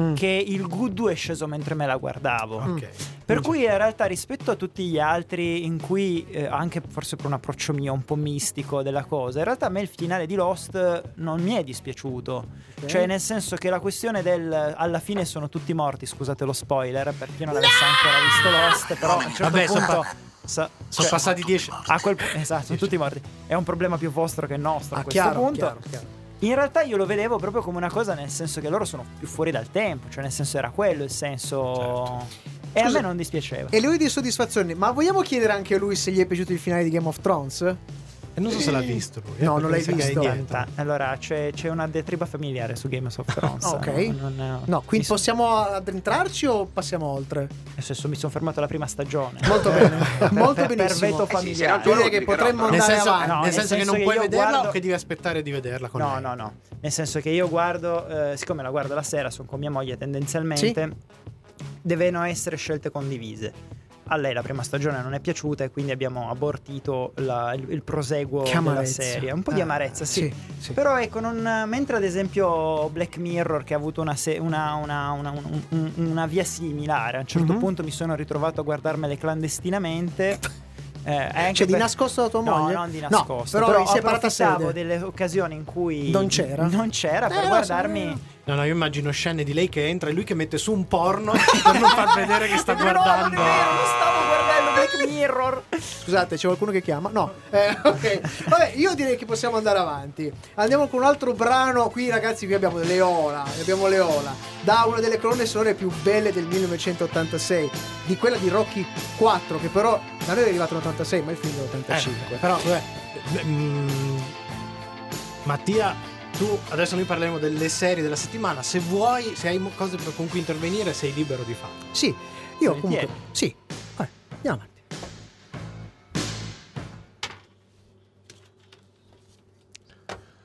mm, che il guddu è sceso mentre me la guardavo. Okay. Per cui in realtà rispetto a tutti gli altri in cui eh, anche forse per un approccio mio un po' mistico della cosa, in realtà a me il finale di Lost non mi è dispiaciuto, okay, cioè nel senso che la questione del alla fine sono tutti morti, scusate lo spoiler per chi non l'avesse no! ancora visto Lost, però a un certo Vabbè, punto sono, pa- so, sono cioè, passati dieci a quel, esatto, sono tutti morti, è un problema più vostro che nostro ah, a questo chiaro, punto chiaro, chiaro. In realtà io lo vedevo proprio come una cosa, nel senso che loro sono più fuori dal tempo, cioè nel senso era quello il senso... Certo. E scusa, a me non dispiaceva. E lui di soddisfazione. Ma vogliamo chiedere anche a lui se gli è piaciuto il finale di Game of Thrones? E non so se l'ha visto lui. No, non l'hai visto. Allora c'è, c'è una diatriba familiare su Game of Thrones. Ok. No, non, no quindi sono... possiamo addentrarci o passiamo oltre? Adesso mi sono fermato alla prima stagione. Molto bene. per, Molto per, benissimo. Per veto familiare. Eh sì, sì, che potremmo andare senso, avanti. No, nel, nel senso, senso che non che puoi vederla guardo... o che devi aspettare di vederla con No, me. no, no. Nel senso che io guardo, eh, siccome la guardo la sera, sono con mia moglie tendenzialmente. Sì. Devono essere scelte condivise. A lei la prima stagione non è piaciuta e quindi abbiamo abortito la, il, il proseguo della serie. Un po' di amarezza, ah, sì. Sì, sì. Però ecco, non, mentre ad esempio Black Mirror, che ha avuto una, se, una, una, una, un, un, una via similare, a un certo mm-hmm. punto mi sono ritrovato a guardarmele clandestinamente. Eh, cioè, per... di nascosto da tua moglie? No, non di nascosto. No, però, però approfittavo delle occasioni in cui non c'era, non c'era eh, per guardarmi. No, no, io immagino scene di lei che entra e lui che mette su un porno per non far vedere che sta no, guardando. No, non è, non stavo guardando Black Mirror. Scusate, c'è qualcuno che chiama? No, eh, ok. Vabbè, io direi che possiamo andare avanti. Andiamo con un altro brano. Qui, ragazzi, qui abbiamo Leola. Abbiamo Leola da una delle colonne sonore più belle del millenovecentottantasei, di quella di Rocky quattro, che però da noi è arrivato nell'ottantasei, ma il film nell'ottantacinque. Eh, però, vabbè, mm, Mattia, tu adesso noi parleremo delle serie della settimana. Se vuoi, se hai cose con cui intervenire, sei libero di farlo. Sì, io comunque sì. Vabbè, andiamo avanti.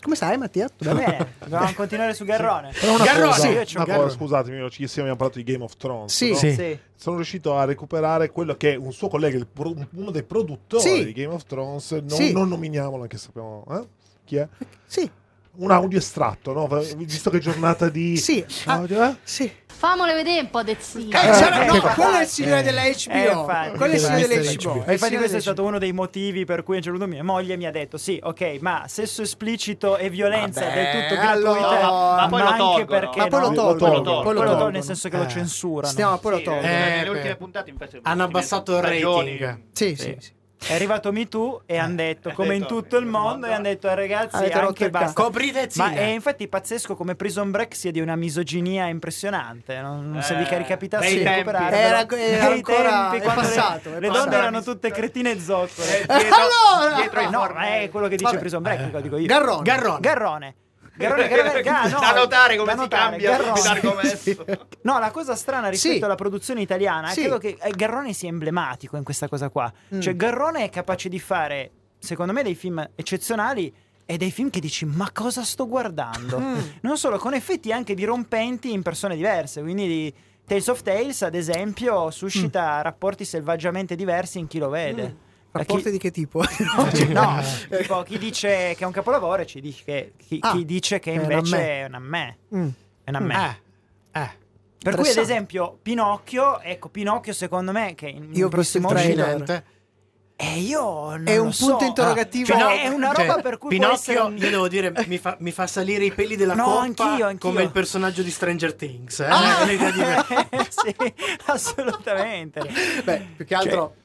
Come stai, Mattia? Tutto bene? Dobbiamo continuare su Garrone. Sì. Garrone, sì, io c'ho Garrone. Scusatemi, abbiamo parlato di Game of Thrones. Sì, no? sì. sì. Sono riuscito a recuperare quello che è un suo collega, il pro, uno dei produttori sì. di Game of Thrones. Non, sì. non nominiamolo, anche sappiamo eh? chi è. Sì. Un audio estratto, no? Visto che è giornata di... Sì, audio, ah, eh? sì. Famole vedere un po' del zio. Eh, cioè, no, no, quello è il signore eh, della H B O. Eh, quello è il signore della H B O. E infatti questo è stato uno dei motivi per cui giorno mia moglie mi ha detto sì, ok, ma sesso esplicito e violenza vabbè, del tutto gratuita, allora, ma poi ma lo tolgono. Ma poi no? lo tolgono, tolgo, poi lo tolgono, nel senso che eh. lo censurano. Stiamo, poi sì, lo tolgono. Eh, nelle ultime puntate infatti hanno abbassato il rating. Sì, sì, sì. È arrivato Me Too e eh, hanno detto, come detto, in tutto il mondo, e hanno detto ai ragazzi ah, detto, anche basta. Coprite zine. Ma è infatti pazzesco come Prison Break sia di una misoginia impressionante. Non, non eh, se vi ricapitasse di recuperare. Era, era ancora tempi, è passato. Le, le donne erano tutte cretine e zoccole. Eh, dietro, allora, dietro no, no, ma è quello che dice vabbè. Prison Break, eh, lo dico io. Garrone. Garrone. Garrone. Garrone, Garrone, Garrone, no, da notare come da notare, si cambia sì. No, la cosa strana rispetto sì. alla produzione italiana sì. è credo che Garrone sia emblematico in questa cosa qua mm. Cioè Garrone è capace di fare, secondo me, dei film eccezionali e dei film che dici ma cosa sto guardando mm. Non solo, con effetti anche dirompenti in persone diverse. Quindi di Tales of Tales, ad esempio, suscita mm. rapporti selvaggiamente diversi in chi lo vede mm. Rapporti chi... di che tipo? no, cioè, no tipo, chi dice che è un capolavoro e ci dice che, chi, ah, chi dice che invece è una me. È una me. Mm. È una me. Eh, eh. Per cui, ad esempio, Pinocchio, ecco, Pinocchio secondo me che in io prossimo trailer e io non è un lo punto so. interrogativo, cioè, no, è una roba cioè, per cui Pinocchio un... io devo dire mi fa, mi fa salire i peli della no, coppa anch'io, anch'io. Come il personaggio di Stranger Things eh? ah! Sì, assolutamente. Beh, più che altro cioè,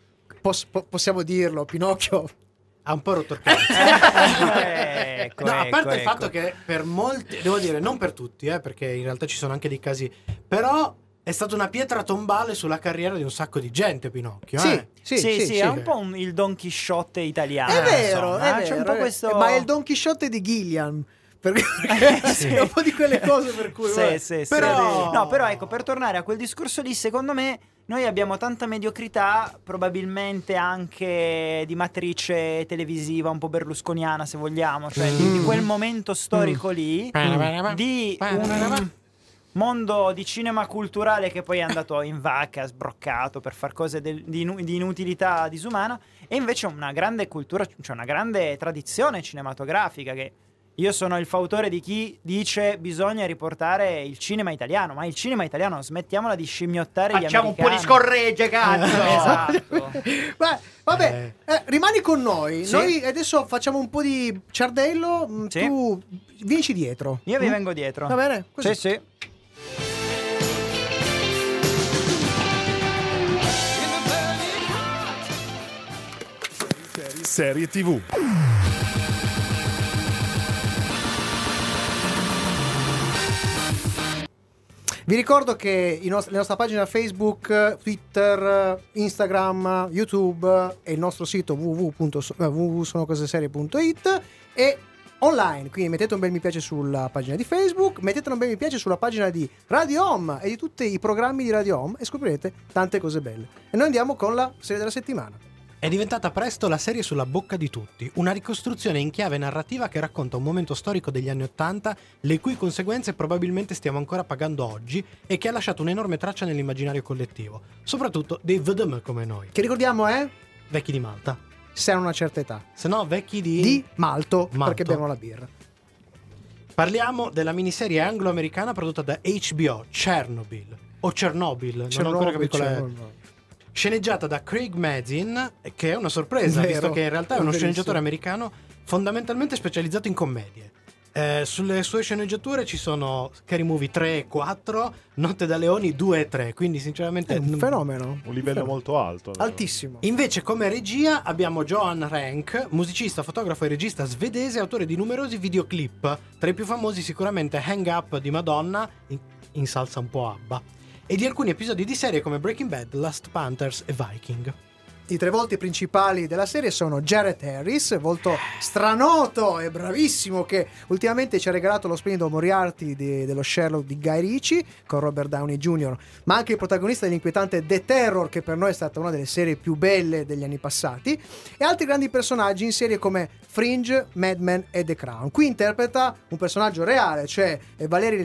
Poss- possiamo dirlo, Pinocchio ha un po' rotto il cazzo. ecco, no, a parte ecco, il fatto ecco. che per molti, devo dire, non per tutti, eh, perché in realtà ci sono anche dei casi, però è stata una pietra tombale sulla carriera di un sacco di gente Pinocchio. Sì, eh. sì, sì, sì, sì, sì, è un po' un, il Don Chisciotte italiano. È vero, insomma, è vero, c'è un po' questo... ma è il Don Chisciotte di Gillian. Perché sì. è un po' di quelle cose per cui sì, sì, però... Sì. No, però ecco, per tornare a quel discorso lì, secondo me noi abbiamo tanta mediocrità, probabilmente anche di matrice televisiva un po' berlusconiana, se vogliamo, cioè mm. di, di quel momento storico mm. lì mm. di un mondo di cinema culturale che poi è andato in vacca, sbroccato per far cose de, di, di inutilità disumana, e invece una grande cultura, cioè una grande tradizione cinematografica che... Io sono il fautore di chi dice bisogna riportare il cinema italiano, ma il cinema italiano smettiamola di scimmiottare facciamo gli americani. Facciamo un po' di scorregge, cazzo! Esatto. Beh, vabbè, eh. Eh, rimani con noi. Sì. Noi adesso facciamo un po' di ciardello, sì. tu vienici dietro. Io vi mm? vengo dietro. Va bene? Così. Sì, sì. Serie tivù. Vi ricordo che la nostra pagina Facebook, Twitter, Instagram, YouTube e il nostro sito w w w punto sono cose serie punto i t e online, quindi mettete un bel mi piace sulla pagina di Facebook, mettete un bel mi piace sulla pagina di Radio Home e di tutti i programmi di Radio Home e scoprirete tante cose belle. E noi andiamo con la serie della settimana. È diventata presto la serie sulla bocca di tutti, una ricostruzione in chiave narrativa che racconta un momento storico degli anni Ottanta, le cui conseguenze probabilmente stiamo ancora pagando oggi e che ha lasciato un'enorme traccia nell'immaginario collettivo, soprattutto dei V D M come noi. Che ricordiamo è? Eh? Vecchi di Malta. Se hanno una certa età. Se no vecchi di... Di Malto, Malto, perché bevono la birra. Parliamo della miniserie anglo-americana prodotta da H B O, Chernobyl. O Chernobyl, Chernobyl non ho ancora capito qual è. Sceneggiata da Craig Mazin, che è una sorpresa, vero, visto che in realtà è uno verissimo. Sceneggiatore americano fondamentalmente specializzato in commedie. Eh, sulle sue sceneggiature ci sono Scary Movie tre e quattro, Notte da Leoni due e tre, quindi sinceramente è un fenomeno, un livello un fenomeno. molto alto, altissimo. Invece come regia abbiamo Johan Renck, musicista, fotografo e regista svedese, autore di numerosi videoclip, tra i più famosi sicuramente Hang Up di Madonna, in, in salsa un po' Abba, e di alcuni episodi di serie come Breaking Bad, Last Panthers e Viking. I tre volti principali della serie sono Jared Harris, volto stranoto e bravissimo, che ultimamente ci ha regalato lo splendido Moriarty de- dello Sherlock di Guy Ritchie con Robert Downey junior, ma anche il protagonista dell'inquietante The Terror, che per noi è stata una delle serie più belle degli anni passati, e altri grandi personaggi in serie come Fringe, Mad Men e The Crown. Qui interpreta un personaggio reale, cioè Valery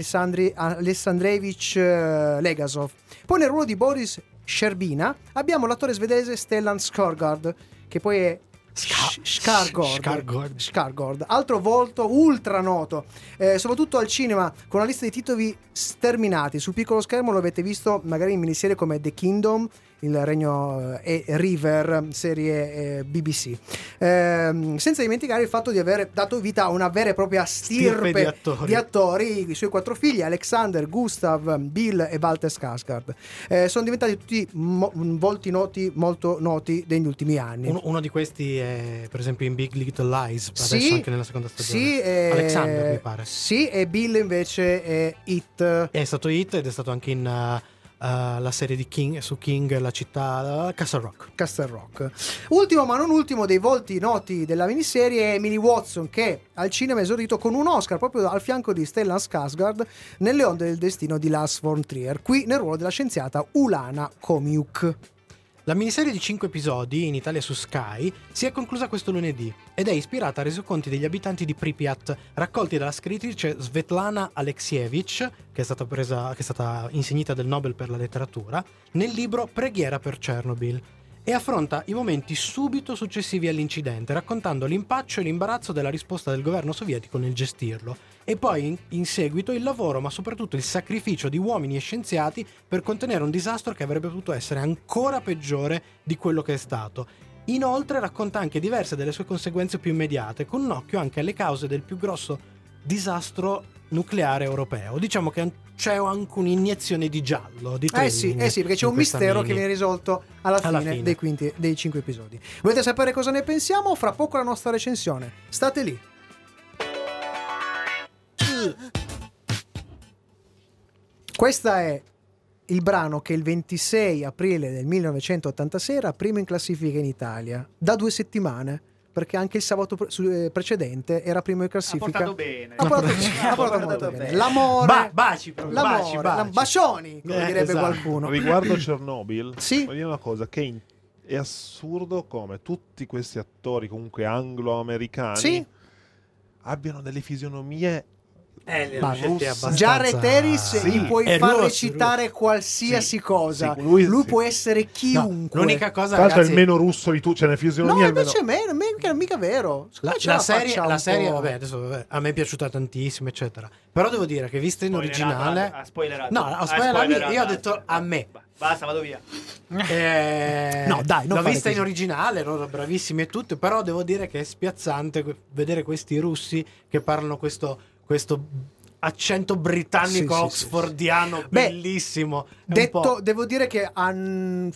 Alexandrovich Legasov. Poi nel ruolo di Boris Sherbina abbiamo l'attore svedese Stellan Skarsgård, che poi è Scar- Skarsgård. Skarsgård. Skarsgård, altro volto ultra noto, eh, soprattutto al cinema, con una lista di titoli sterminati. Sul piccolo schermo lo avete visto magari in miniserie come The Kingdom, Il Regno e eh, River, serie eh, B B C, eh, senza dimenticare il fatto di aver dato vita a una vera e propria stirpe, stirpe di, attori. di attori. I suoi quattro figli, Alexander, Gustav, Bill e Walter Skarsgård, eh, sono diventati tutti mo- volti noti, molto noti degli ultimi anni. Uno, uno di questi è per esempio in Big Little Lies, adesso sì, anche nella seconda stagione, sì, eh, Alexander mi pare. Sì, e Bill invece è It. È stato It ed è stato anche in... Uh, Uh, la serie di King, su King, la città uh, Castle Rock. Castle Rock. Ultimo ma non ultimo dei volti noti della miniserie è Emily Watson, che al cinema è esordito con un Oscar proprio al fianco di Stellan Skarsgård nelle onde del destino di Lars von Trier, qui nel ruolo della scienziata Ulana Komiuk. La miniserie di cinque episodi, in Italia su Sky, si è conclusa questo lunedì ed è ispirata a resoconti degli abitanti di Pripyat, raccolti dalla scrittrice Svetlana Alexievich, che è stata presa, che è stata insignita del Nobel per la letteratura, nel libro Preghiera per Chernobyl, e affronta i momenti subito successivi all'incidente, raccontando l'impaccio e l'imbarazzo della risposta del governo sovietico nel gestirlo, e poi in, in seguito il lavoro, ma soprattutto il sacrificio di uomini e scienziati per contenere un disastro che avrebbe potuto essere ancora peggiore di quello che è stato. Inoltre racconta anche diverse delle sue conseguenze più immediate, con un occhio anche alle cause del più grosso disastro nucleare europeo. Diciamo che c'è anche un'iniezione di giallo di eh sì, eh sì, perché c'è un mistero mini. che viene risolto alla, alla fine, fine. Dei, quinti, dei cinque episodi. Volete sapere cosa ne pensiamo? Fra poco la nostra recensione. State lì. Questa è il brano che il ventisei aprile del millenovecentottantasei era primo in classifica in Italia da due settimane, perché anche il sabato pre- precedente era primo in classifica. Ha portato bene. Ha portato, ha portato molto bene. bene. L'amore. Ba- baci, proprio. L'amore, baci, baci. La- bacioni, come eh, direbbe esatto. qualcuno. Riguardo Chernobyl, sì. voglio dire una cosa, che è assurdo come tutti questi attori comunque anglo-americani sì. abbiano delle fisionomie... Eh, abbastanza... Jared Harris sì. gli puoi è far recitare russo. qualsiasi sì. cosa sì, lui, lui sì. può essere chiunque. No, l'unica cosa, tanto ragazzi... è il meno russo di tu, cioè nella fisionomia. No, invece meno... me, mica, mica vero. La, la, la serie, la serie vabbè, adesso, vabbè, a me è piaciuta tantissimo, eccetera. Però devo dire che vista in originale, ha spoilerato. No, ha spoilerato. Io ho detto a me. Basta, vado via. Eh, no, dai, non l'ho vista così. In originale, loro bravissimi e tutto, però devo dire che è spiazzante vedere questi russi che parlano questo questo accento britannico sì, oxfordiano sì, sì. bellissimo. Beh, detto, devo dire che hanno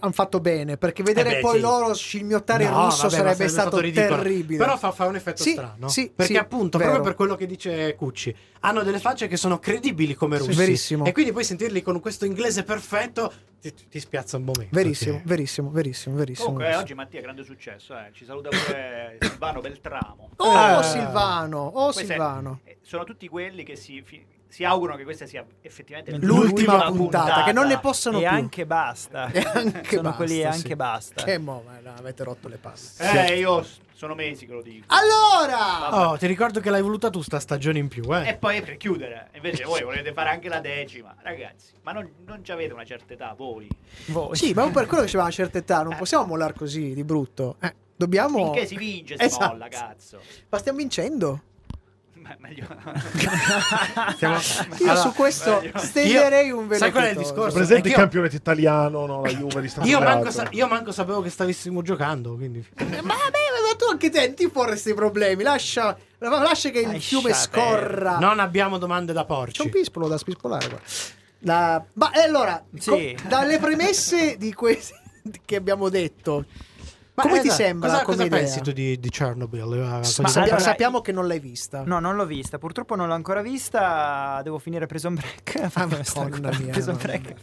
han fatto bene, perché vedere eh beh, poi sì. loro scimmiottare no, in russo vabbè, sarebbe, sarebbe stato, stato terribile. Però fa, fa un effetto sì, strano sì, perché sì, appunto vero. proprio per quello che dice Cucci, hanno delle facce che sono credibili come russi sì, verissimo. E quindi poi sentirli con questo inglese perfetto ti, ti spiazza un momento. Verissimo, sì. verissimo, verissimo, verissimo. Comunque verissimo. Eh, oggi Mattia grande successo, eh. ci saluta pure Silvano Beltramo. Oh eh. Silvano, oh Queste, Silvano eh, sono tutti quelli che si, fi, si augurano che questa sia effettivamente l'ultima, l'ultima puntata, puntata, che non ne possono e più. Anche basta. E anche sono basta, quelli e anche sì. basta. Che mo, no, avete rotto le palle. Eh, sì. io sono mesi che lo dico. Allora! Vabbè. Oh, ti ricordo che l'hai voluta tu sta stagione in più, eh. E poi per chiudere, invece voi volete fare anche la decima. Ragazzi, ma non, non ci avete una certa età, voi? voi. Sì, ma per quello che c'è una certa età, non eh. possiamo mollar così, di brutto. Eh, dobbiamo... Finché si vince, si esatto. molla, cazzo. Ma stiamo vincendo. Meglio. Siamo... Io allora, su questo meglio. Stenderei un velo. Sai qual è il discorso? Presenti il io... campionato italiano, no, la Juve di io manco, sa- io manco sapevo che stavissimo giocando, quindi. Ma vabbè, ma tu anche te ti porre questi problemi, lascia lascia che il fiume scorra. Non abbiamo domande da porci. C'è un pispolo da spispolare qua. La... Ma allora, sì. co- dalle premesse di questi che abbiamo detto, ma come esatto. ti sembra? Cosa, come cosa pensi tu di, di Chernobyl? Sappiamo, sappiamo che non l'hai vista. No, non l'ho vista. Purtroppo non l'ho ancora vista. Devo finire Prison Break. Ah, Madonna mia, Prison Break.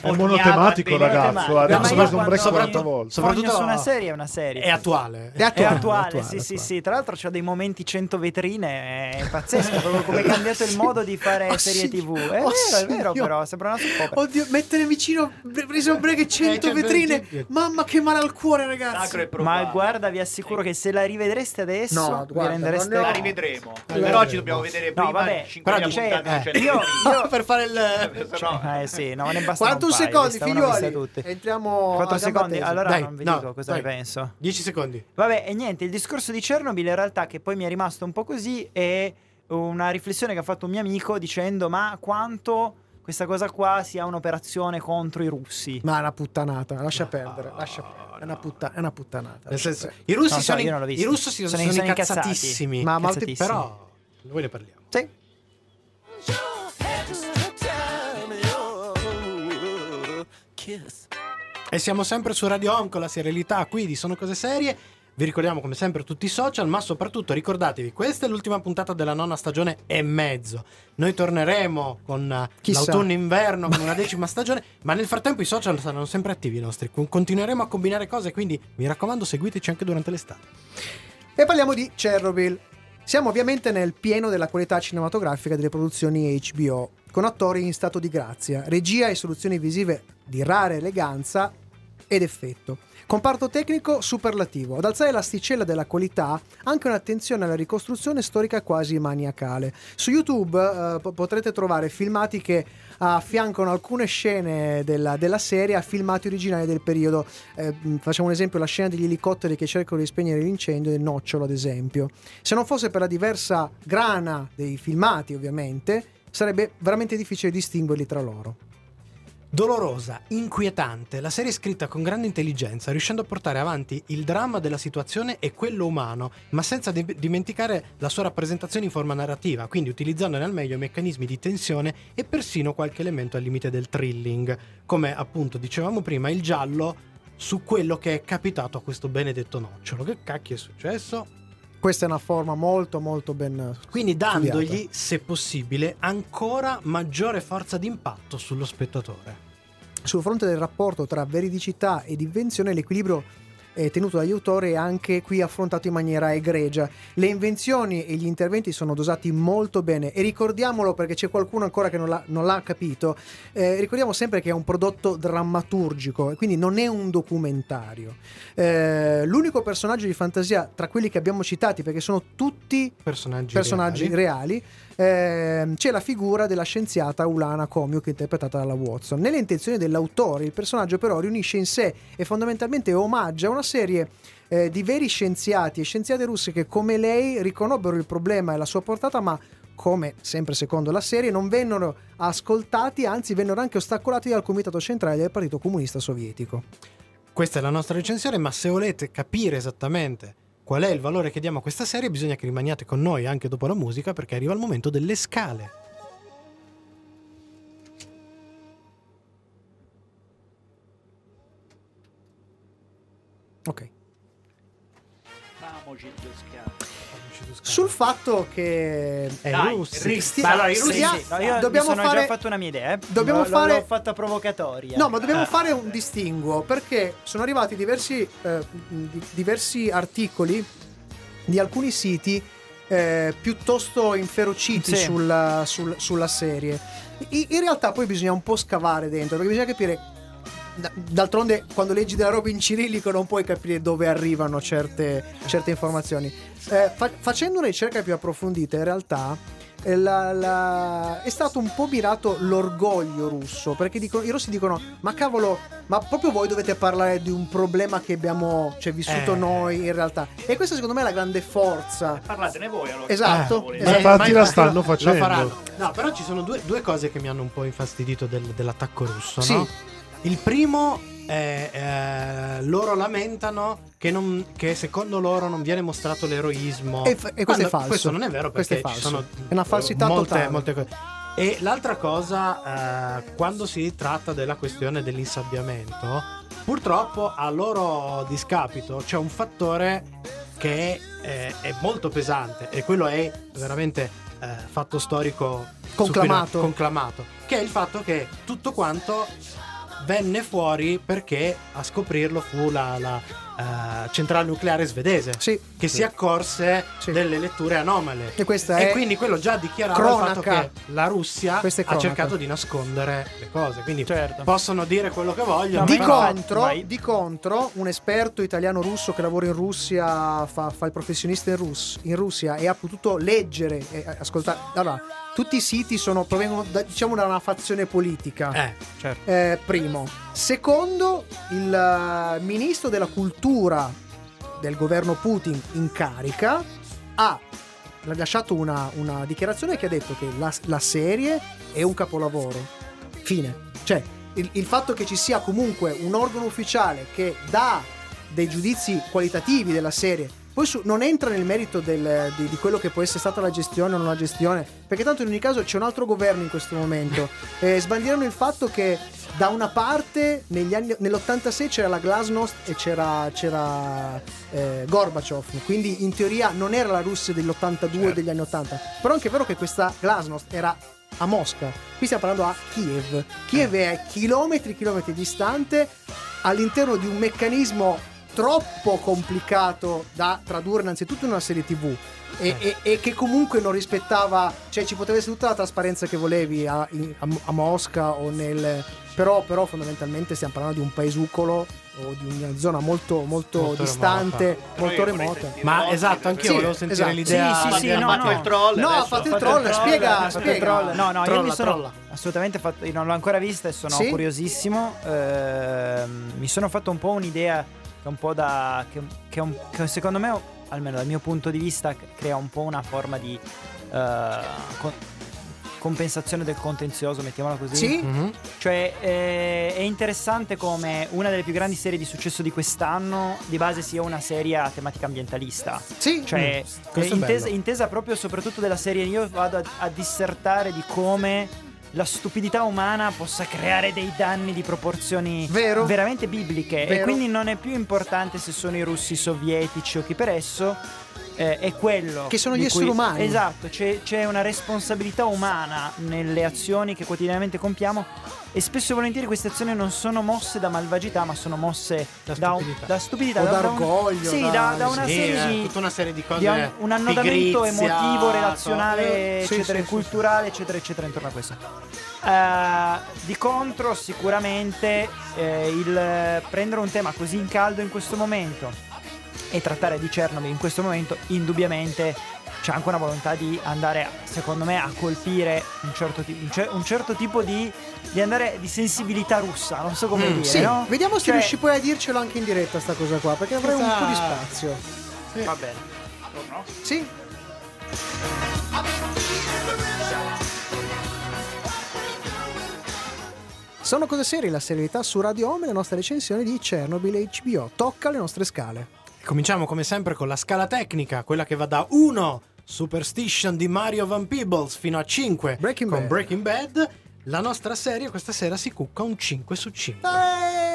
È monotematico, ragazzo. Ha detto Prison Break quaranta volte. Soprattutto su una serie, è una serie. È attuale. È attuale, è attuale, attuale sì, attuale. sì, sì. Tra l'altro c'ha dei momenti cento vetrine. È pazzesco. Proprio come è cambiato il modo di fare oh, serie sì. tivù. È oh, vero, è vero, Dio. però. Sembra una scopa. Oddio, mettere vicino Prison Break e cento vetrine. Mamma, che male al cuore, ragazzi. Ma guarda, vi assicuro che se la rivedreste adesso, no, guarda, vi rendereste no. la rivedremo. Allora, però ci dobbiamo vedere prima. No, vabbè, cinquanta puntate. Eh. Io, io per fare il cioè, eh sì, no, ne basta quarantuno secondi, figlioli. Entriamo quattro secondi. Tesa. Allora dai, non vi no, dico cosa dai. ne penso. dieci secondi. Vabbè, e niente, il discorso di Chernobyl in realtà che poi mi è rimasto un po' così è una riflessione che ha fatto un mio amico dicendo "Ma quanto questa cosa qua sia un'operazione contro i russi". Ma è una puttanata, lascia no, perdere, lascia perdere. È una, putta- è una puttanata. Nel senso, i russi no, sono, no, i russi sono, sono, sono incazzatissimi. Ma molti, però noi ne parliamo. Sì. E siamo sempre su Radio Home con la serialità qui di Sono Cose Serie. Vi ricordiamo come sempre tutti i social, ma soprattutto ricordatevi, questa è l'ultima puntata della nona stagione e mezzo. Noi torneremo con Chissà. l'autunno-inverno, con una decima stagione, ma nel frattempo i social saranno sempre attivi i nostri. Continueremo a combinare cose, quindi mi raccomando seguiteci anche durante l'estate. E parliamo di Chernobyl. Siamo ovviamente nel pieno della qualità cinematografica delle produzioni H B O, con attori in stato di grazia, regia e soluzioni visive di rara eleganza ed effetto. Comparto tecnico superlativo. Ad alzare l'asticella della qualità anche un'attenzione alla ricostruzione storica quasi maniacale. Su YouTube eh, potrete trovare filmati che affiancano alcune scene della, della serie a filmati originali del periodo. Eh, facciamo un esempio, la scena degli elicotteri che cercano di spegnere l'incendio del Nocciolo, ad esempio. Se non fosse per la diversa grana dei filmati, ovviamente, sarebbe veramente difficile distinguerli tra loro. Dolorosa, inquietante, la serie è scritta con grande intelligenza, riuscendo a portare avanti il dramma della situazione e quello umano, ma senza de- dimenticare la sua rappresentazione in forma narrativa, quindi utilizzandone al meglio i meccanismi di tensione e persino qualche elemento al limite del thrilling, come appunto dicevamo prima, il giallo su quello che è capitato a questo benedetto Nocciolo. Che cacchio è successo? Questa è una forma molto molto ben quindi dandogli studiata, se possibile ancora maggiore forza d'impatto sullo spettatore. Sul fronte del rapporto tra veridicità ed invenzione, l'equilibrio eh, tenuto dagli autori è anche qui affrontato in maniera egregia. Le invenzioni e gli interventi sono dosati molto bene e ricordiamolo, perché c'è qualcuno ancora che non l'ha, non l'ha capito, eh, ricordiamo sempre che è un prodotto drammaturgico e quindi non è un documentario. Eh, l'unico personaggio di fantasia tra quelli che abbiamo citati, perché sono tutti personaggi, personaggi reali, reali eh, c'è la figura della scienziata Ulana Komiuk, interpretata dalla Watson. Nelle intenzioni dell'autore il personaggio però riunisce in sé e fondamentalmente omaggia una serie eh, di veri scienziati e scienziate russe che come lei riconobbero il problema e la sua portata, ma come sempre secondo la serie non vennero ascoltati, anzi vennero anche ostacolati dal Comitato Centrale del Partito Comunista Sovietico. Questa è la nostra recensione, ma se volete capire esattamente qual è il valore che diamo a questa serie, bisogna che rimaniate con noi anche dopo la musica, perché arriva il momento delle scale. Ok. Sul fatto che è Russia, dobbiamo fare, fatto una mia idea, eh. Dobbiamo no, fare l'ho fatta provocatoria. No, ma dobbiamo ah, fare un distinguo, perché sono arrivati diversi eh, diversi articoli di alcuni siti eh, piuttosto inferociti sì. sulla, sul, sulla serie. I, in realtà poi bisogna un po' scavare dentro, perché bisogna capire. D'altronde quando leggi della roba in cirillico non puoi capire dove arrivano certe, certe informazioni. eh, fa- Facendo una ricerca più approfondita, in realtà eh, la, la... è stato un po' mirato l'orgoglio russo, perché dicono, i russi dicono: ma cavolo, ma proprio voi dovete parlare di un problema che abbiamo cioè, vissuto eh. noi in realtà. E questa secondo me è la grande forza. Parlatene voi allora. Esatto, eh, esatto. Ma infatti la stanno facendo, la no, però ci sono due, due cose che mi hanno un po' infastidito del, dell'attacco russo, sì. no? Il primo è eh, loro lamentano che, non, che secondo loro non viene mostrato l'eroismo. E, f- e questo Quando, è falso. Questo non è vero, perché è falso. Ci sono è una falsità molte, totale. Molte cose. E l'altra cosa, eh, quando si tratta della questione dell'insabbiamento, purtroppo a loro discapito c'è un fattore che è, è molto pesante, e quello è veramente... Eh, fatto storico conclamato. Cui, conclamato, che è il fatto che tutto quanto venne fuori perché a scoprirlo fu la, la uh, centrale nucleare svedese, sì. che sì. si accorse sì. delle letture anomale, e, questa e è quindi quello già dichiarava cronaca. Il fatto che la Russia ha cercato di nascondere le cose, quindi certo. possono dire quello che vogliono. Di, contro, di contro un esperto italiano russo che lavora in Russia, fa, fa il professionista in, Rus- in Russia e ha potuto leggere e ascoltare. Allora, tutti i siti sono, provengono da, diciamo, da una fazione politica. Eh, certo. eh, primo. Secondo, il uh, ministro della cultura del governo Putin in carica ha rilasciato una, una dichiarazione che ha detto che la, la serie è un capolavoro. Fine. Cioè, il, il fatto che ci sia comunque un organo ufficiale che dà dei giudizi qualitativi della serie. Poi su, non entra nel merito del, di, di quello che può essere stata la gestione o non la gestione, perché tanto in ogni caso c'è un altro governo in questo momento. eh, Sbandierano il fatto che da una parte negli anni, nell'ottantasei c'era la Glasnost e c'era, c'era eh, Gorbaciov, quindi in teoria non era la Russia dell'ottantadue certo. degli anni ottanta, però anche è vero che questa Glasnost era a Mosca, qui stiamo parlando a Kiev. Kiev eh. è chilometri e chilometri distante, all'interno di un meccanismo troppo complicato da tradurre innanzitutto in una serie tv, e, eh. e, e che comunque non rispettava, cioè ci poteva essere tutta la trasparenza che volevi a, in, a, a Mosca o nel però, però fondamentalmente stiamo parlando di un paesucolo o di una zona molto molto, molto distante, remota. molto remota. Ma esatto, anche io sì, volevo sentire esatto. l'idea. Sì, sì, sì, sì, no, no. il troll. No, adesso. fate il troll, fate spiega, il troll, spiega. Troll. No, no, trolla, io mi sono trolla. assolutamente fatto, io non l'ho ancora vista e sono sì? curiosissimo. Eh, mi sono fatto un po' un'idea che un po' da che, che, un, che secondo me, almeno dal mio punto di vista, crea un po' una forma di uh, con, compensazione del contenzioso, mettiamola così. Sì. Mm-hmm. Cioè eh, è interessante come una delle più grandi serie di successo di quest'anno di base sia una serie a tematica ambientalista. Sì. Cioè mm, intesa, intesa proprio soprattutto della serie. Io vado a, a dissertare di come la stupidità umana possa creare dei danni di proporzioni Vero. veramente bibliche. Vero. E quindi non è più importante se sono i russi, sovietici o chi per esso, eh, è quello che sono gli esseri cui... umani. Esatto, c'è, c'è una responsabilità umana nelle azioni che quotidianamente compiamo, e spesso e volentieri queste azioni non sono mosse da malvagità, ma sono mosse da stupidità, da, da stupidità, o da, da orgoglio, un... sì, da, da una, sì, serie di, tutta una serie di cose, di un, un annodamento pigrizia, emotivo, relazionale, sì, eccetera, sì, culturale, sì, eccetera, eccetera, intorno a questo. Uh, di contro, sicuramente eh, il prendere un tema così in caldo in questo momento e trattare di Chernobyl in questo momento, indubbiamente c'è anche una volontà di andare, secondo me, a colpire un certo, ti- un certo tipo di, di, andare, di sensibilità russa, non so come mm, dire, sì. no? Vediamo se cioè... riesci poi a dircelo anche in diretta sta cosa qua, perché avrei Questa... un po' di spazio. Sì. Va bene. No? Sì. Sono cose serie, la serietà su Radio Home, la nostra recensione di Chernobyl e H B O. Tocca le nostre scale. E cominciamo come sempre con la scala tecnica, quella che va da uno, Superstition di Mario Van Peebles, fino a cinque Breaking con Bad. Breaking Bad. La nostra serie questa sera si cucca un cinque su cinque. Eeeh!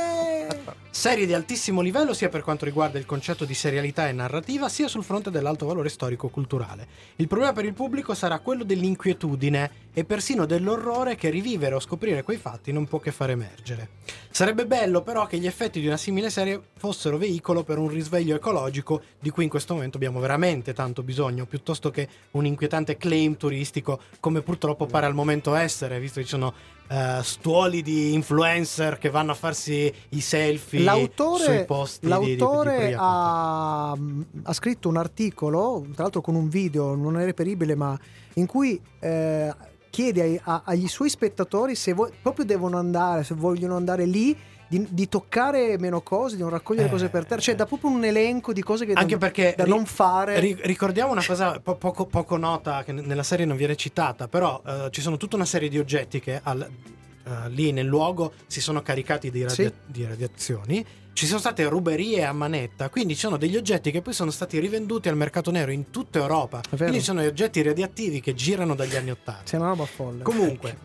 Serie di altissimo livello sia per quanto riguarda il concetto di serialità e narrativa, sia sul fronte dell'alto valore storico-culturale. Il problema per il pubblico sarà quello dell'inquietudine e persino dell'orrore che rivivere o scoprire quei fatti non può che far emergere. Sarebbe bello però che gli effetti di una simile serie fossero veicolo per un risveglio ecologico di cui in questo momento abbiamo veramente tanto bisogno, piuttosto che un inquietante claim turistico come purtroppo pare al momento essere, visto che ci sono uh, stuoli di influencer che vanno a farsi i selfie l'autore, sui posti. L'autore di, di, di ha, ha scritto un articolo, tra l'altro con un video, non è reperibile, ma in cui... Eh, chiede ai, a, agli suoi spettatori se vo- proprio devono andare, se vogliono andare lì, di, di toccare meno cose, di non raccogliere eh, cose per terra. Cioè, da proprio un elenco di cose che anche non, perché da ri- non fare. Ri- ricordiamo una cosa po- poco, poco nota, che nella serie non viene citata, però eh, ci sono tutta una serie di oggetti che al, eh, lì nel luogo si sono caricati di, radia- sì. di radiazioni. Ci sono state ruberie a manetta, quindi ci sono degli oggetti che poi sono stati rivenduti al mercato nero in tutta Europa. Quindi ci sono gli oggetti radioattivi che girano dagli anni ottanta. C'è una roba folle. Comunque,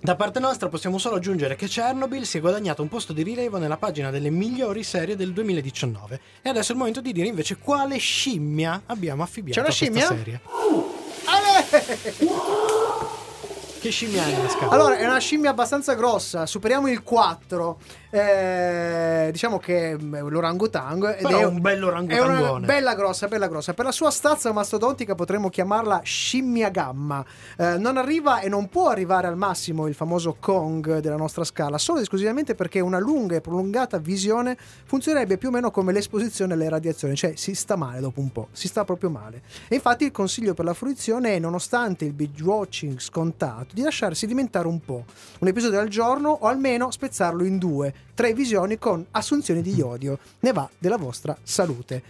da parte nostra possiamo solo aggiungere che Chernobyl si è guadagnato un posto di rilievo nella pagina delle migliori serie del duemiladiciannove. E adesso è il momento di dire invece quale scimmia abbiamo affibbiato a questa scimmia? Serie. Che scimmia è la scala? Allora, è una scimmia abbastanza grossa, superiamo il quattro. Eh, diciamo che è l'orangotango ed però è un bello orangotangone. È una bella grossa, bella grossa. Per la sua stazza mastodontica potremmo chiamarla scimmia gamma. Eh, non arriva e non può arrivare al massimo il famoso Kong della nostra scala, solo ed esclusivamente perché una lunga e prolungata visione funzionerebbe più o meno come l'esposizione alle radiazioni, cioè si sta male dopo un po', si sta proprio male. E infatti il consiglio per la fruizione è, nonostante il binge watching scontato, di lasciarsi diventare un po', un episodio al giorno o almeno spezzarlo in due. Tre visioni con assunzioni di iodio. Ne va della vostra salute.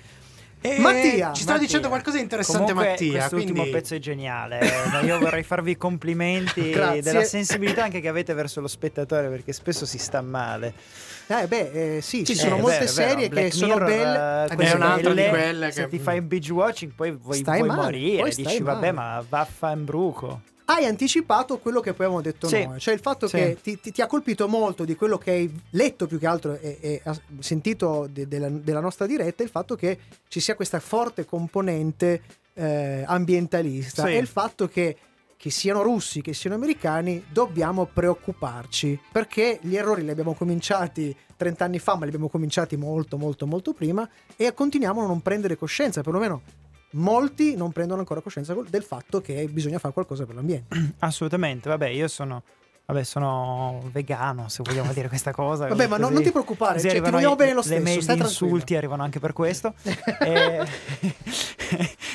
E Mattia ci stava dicendo qualcosa di interessante. Comunque, Mattia, questo quindi... ultimo pezzo è geniale. Io vorrei farvi complimenti della sensibilità anche che avete verso lo spettatore, perché spesso si sta male. Eh beh, eh, sì, ci eh, sono beh, molte beh, serie Black che Mirror, sono belle. Eh, è un'altra belle, di quelle se che ti fai binge watching poi vuoi, vuoi male, morire. Poi dici male. Vabbè, ma vaffa in bruco. Hai anticipato quello che poi avevamo detto sì. noi, cioè il fatto sì. che ti, ti, ti ha colpito molto di quello che hai letto più che altro e, e sentito de, de la, della nostra diretta, il fatto che ci sia questa forte componente eh, ambientalista sì. e il fatto che che siano russi, che siano americani, dobbiamo preoccuparci, perché gli errori li abbiamo cominciati trent'anni fa, ma li abbiamo cominciati molto molto molto prima e continuiamo a non prendere coscienza, perlomeno molti non prendono ancora coscienza del fatto che bisogna fare qualcosa per l'ambiente. Assolutamente, vabbè, io sono vabbè sono vegano, se vogliamo dire questa cosa. Vabbè, ma non, non ti preoccupare, cioè, ti vogliamo bene lo stesso. Le mail di insulti arrivano anche per questo. eh,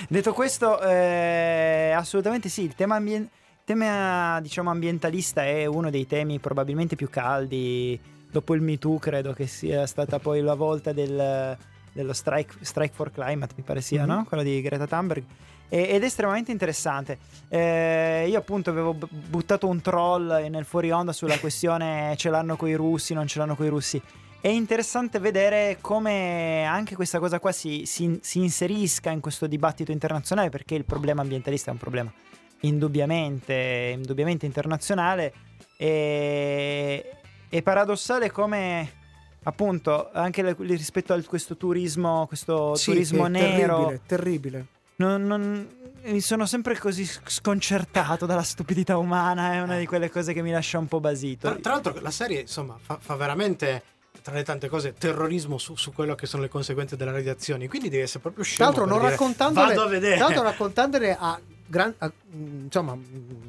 detto questo, eh, assolutamente sì, il tema ambien- tema diciamo ambientalista è uno dei temi probabilmente più caldi dopo il Me Too, credo che sia stata poi la volta del dello strike, strike for Climate, mi pare sia, mm-hmm. no? Quello di Greta Thunberg. E, ed è estremamente interessante. Eh, io appunto avevo b- buttato un troll nel fuori onda sulla questione ce l'hanno coi russi, non ce l'hanno coi russi. È interessante vedere come anche questa cosa qua si, si, si inserisca in questo dibattito internazionale, perché il problema ambientalista è un problema indubbiamente, indubbiamente internazionale. E, è paradossale come... appunto anche le, rispetto a questo turismo questo sì, turismo nero terribile, terribile. Non, non, mi sono sempre così sconcertato dalla stupidità umana, è una eh. di quelle cose che mi lascia un po' basito. Tra, tra l'altro la serie insomma fa, fa veramente tra le tante cose terrorismo su, su quello che sono le conseguenze delle radiazioni, quindi deve essere proprio scemo. Tra l'altro non raccontandole, vado a vedere. Tra l'altro raccontandole a Gran, a, insomma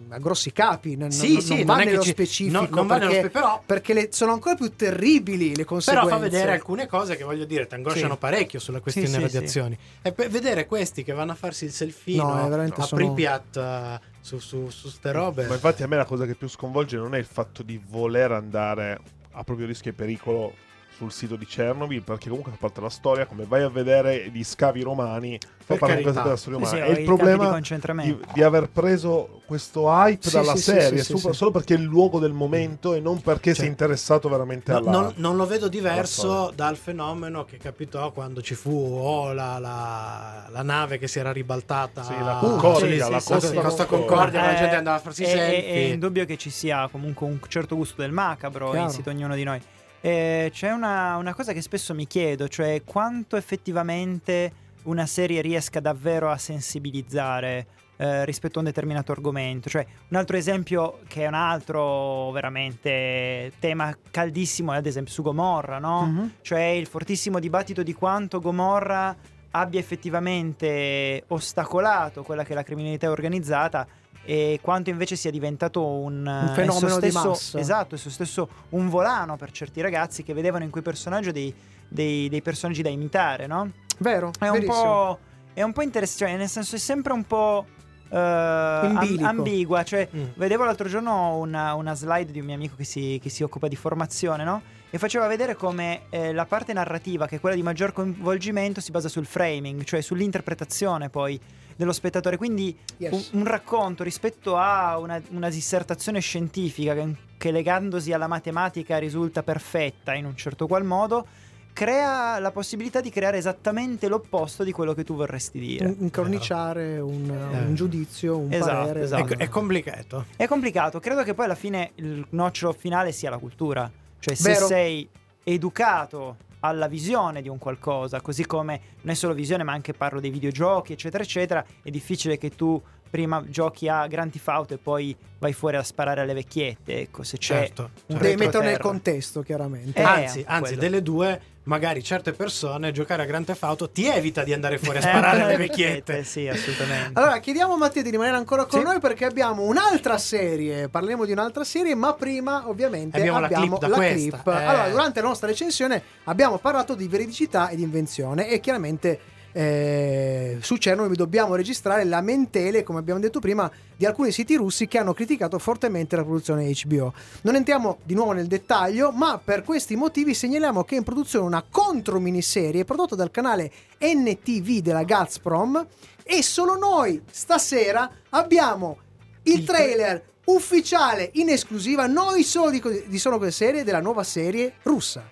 a grossi capi non, sì, non, sì, non va non nello ci, specifico no, non perché, spe- però, perché le, sono ancora più terribili le conseguenze, però fa vedere alcune cose che voglio dire ti angosciano sì. parecchio sulla questione sì, radiazioni sì, sì. E per vedere questi che vanno a farsi il selfino no, a sono... Pripyat uh, su, su, su ste robe. Ma infatti a me la cosa che più sconvolge non è il fatto di voler andare a proprio rischio e pericolo sul sito di Chernobyl, perché comunque fa parte della storia, come vai a vedere gli scavi romani, fa parte della storia umana. Sì, sì, è il problema di, di, di aver preso questo hype sì, dalla sì, serie sì, sì, super, sì. solo perché è il luogo del momento e non perché cioè, si è interessato veramente no, alla non, non lo vedo diverso dal fenomeno che capitò quando ci fu oh, la, la, la nave che si era ribaltata sì, la Concordia, sì, sì, la Costa, sì, Costa Concordia, eh, la gente andava a farsi selfie. È indubbio che ci sia comunque un certo gusto del macabro Chiaro. in sito ognuno di noi. Eh, c'è una, una cosa che spesso mi chiedo, cioè quanto effettivamente una serie riesca davvero a sensibilizzare eh, rispetto a un determinato argomento. Cioè, un altro esempio che è un altro veramente tema caldissimo è ad esempio su Gomorra, no? Mm-hmm. Cioè il fortissimo dibattito di quanto Gomorra abbia effettivamente ostacolato quella che è la criminalità organizzata e quanto invece sia diventato un, un fenomeno stesso, di massa. Esatto, esso stesso un volano per certi ragazzi che vedevano in quei personaggi dei, dei, dei personaggi da imitare, no? Vero, è un po', è un po' interessante, nel senso è sempre un po' uh, amb- ambigua, cioè mm. vedevo l'altro giorno una, una slide di un mio amico che si, che si occupa di formazione, no? E faceva vedere come eh, la parte narrativa, che è quella di maggior coinvolgimento, si basa sul framing, cioè sull'interpretazione poi dello spettatore, quindi yes. un, un racconto rispetto a una, una dissertazione scientifica che, che legandosi alla matematica risulta perfetta in un certo qual modo, crea la possibilità di creare esattamente l'opposto di quello che tu vorresti dire. Incorniciare un, eh. un giudizio, un esatto, parere. Esatto. È, è complicato. È complicato. Credo che poi alla fine il nocciolo finale sia la cultura. Cioè se Vero. sei educato alla visione di un qualcosa, così come non è solo visione ma anche parlo dei videogiochi eccetera eccetera, è difficile che tu prima giochi a Grand Theft Auto e poi vai fuori a sparare alle vecchiette, ecco, se c'è certo, un devi metterlo nel contesto chiaramente, eh, anzi, anzi delle due magari certe persone giocare a Grand Theft Auto ti evita di andare fuori a sparare alle vecchiette. Sì, assolutamente. Allora chiediamo a Mattia di rimanere ancora con sì. noi perché abbiamo un'altra serie, parliamo di un'altra serie, ma prima ovviamente abbiamo, abbiamo la clip, la clip. Eh. Allora durante la nostra recensione abbiamo parlato di veridicità ed invenzione e chiaramente eh, su Chernobyl dobbiamo registrare lamentele, come abbiamo detto prima, di alcuni siti russi che hanno criticato fortemente la produzione H B O. Non entriamo di nuovo nel dettaglio, ma per questi motivi segnaliamo che è in produzione una contro miniserie prodotta dal canale N T V della Gazprom e solo noi stasera abbiamo il, il trailer tra- ufficiale in esclusiva, noi solo di, di Sono Quelle Serie, della nuova serie russa.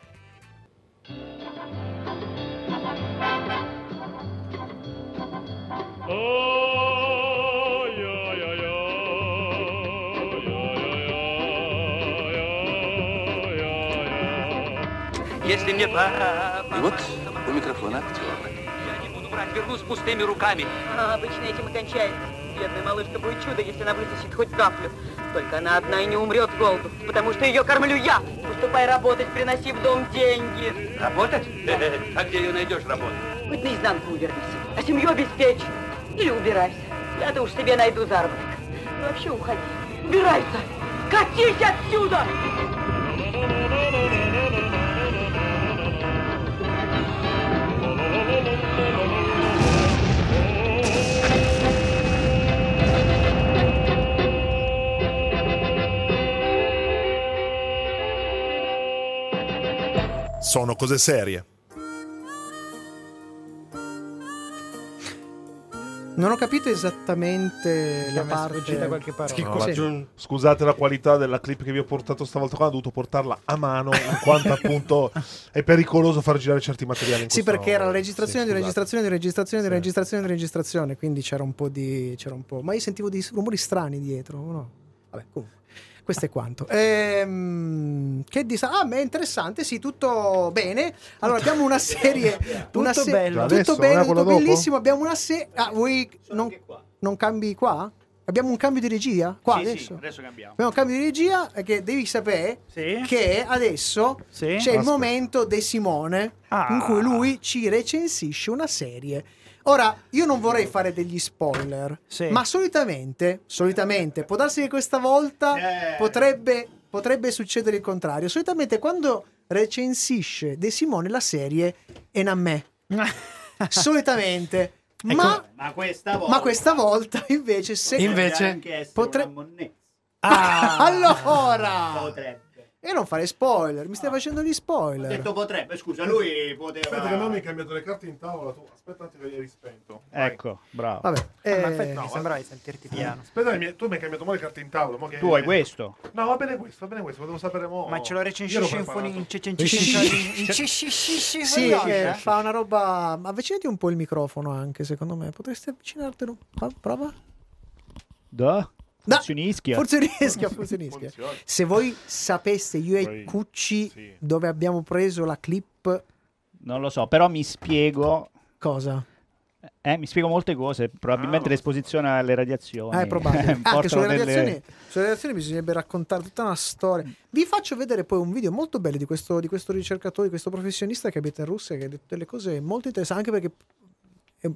Oh! Если мне пора... И вот у микрофона актер. Я не буду врать, вернусь с пустыми руками. А, обычно этим и кончается. Бедная малышка будет чудо, если она вытащит хоть каплю. Только она одна и не умрет с голоду, потому что ее кормлю я. Поступай работать, приноси в дом деньги. Работать? А где ее найдешь работу? Хоть наизнанку увернись, а семью обеспечь. Или убирайся. Я-то уж себе найду заработок. Ну, вообще уходи. Убирайся! Катись отсюда! Sono cose serie. Non ho capito esattamente la parte, da qualche parola. No, sì. giun... Scusate la qualità della clip che vi ho portato stavolta qua, ho dovuto portarla a mano in quanto appunto è pericoloso far girare certi materiali in Sì, perché era la registrazione sì, di registrazione di registrazione sì. di registrazione di registrazione, quindi c'era un po' di c'era un po', ma io sentivo dei rumori strani dietro, no? Vabbè, comunque questo è quanto. Ehm, che dis- ah, è interessante, sì, tutto bene. Allora abbiamo una serie tutto una se- bello, tutto adesso, bello, tutto bellissimo. Dopo? Abbiamo una serie. Ah, voi non, non cambi qua? Abbiamo un cambio di regia? Qua sì, adesso? Sì, adesso cambiamo. Abbiamo un cambio di regia che devi sapere sì. che adesso sì. c'è Aspetta. il momento De Simone ah. in cui lui ci recensisce una serie. Ora, io non vorrei fare degli spoiler, sì. ma solitamente, solitamente, può darsi che questa volta eh. potrebbe, potrebbe succedere il contrario. Solitamente quando recensisce De Simone la serie è a me. solitamente. Ecco, ma, ma, questa volta, ma questa volta invece se invece potre... ah. allora potrebbe. E non fare spoiler, mi stai ah. facendo gli spoiler. Ho detto potrebbe, scusa, lui poteva... Aspetta che non mi hai cambiato le carte in tavola, tu aspetta che le rispento. Vai. Ecco, bravo. Vabbè, eh... ah, aspetta, no, mi sembrava di sentirti piano. Aspetta, tu mi hai cambiato male le carte in tavola. Mo che tu hai, hai questo? No, va bene questo, va bene questo, lo devo sapere mo. Ma ce lo recensisci in fonisci? Sì, che fa una roba... Avvicinati un po' il microfono anche, secondo me. Potresti avvicinartelo. Prova. Da... No, funzionischi, funzionischi, funzionischi. Se voi sapeste io e Cucci sì. dove abbiamo preso la clip, non lo so, però mi spiego cosa. Eh, mi spiego molte cose. Probabilmente ah, l'esposizione alle radiazioni. Eh, probabile. Anche sulle radiazioni, delle... sulle radiazioni bisognerebbe raccontare tutta una storia. Vi faccio vedere poi un video molto bello di questo, di questo ricercatore, di questo professionista che abita in Russia, che ha detto delle cose molto interessanti, anche perché.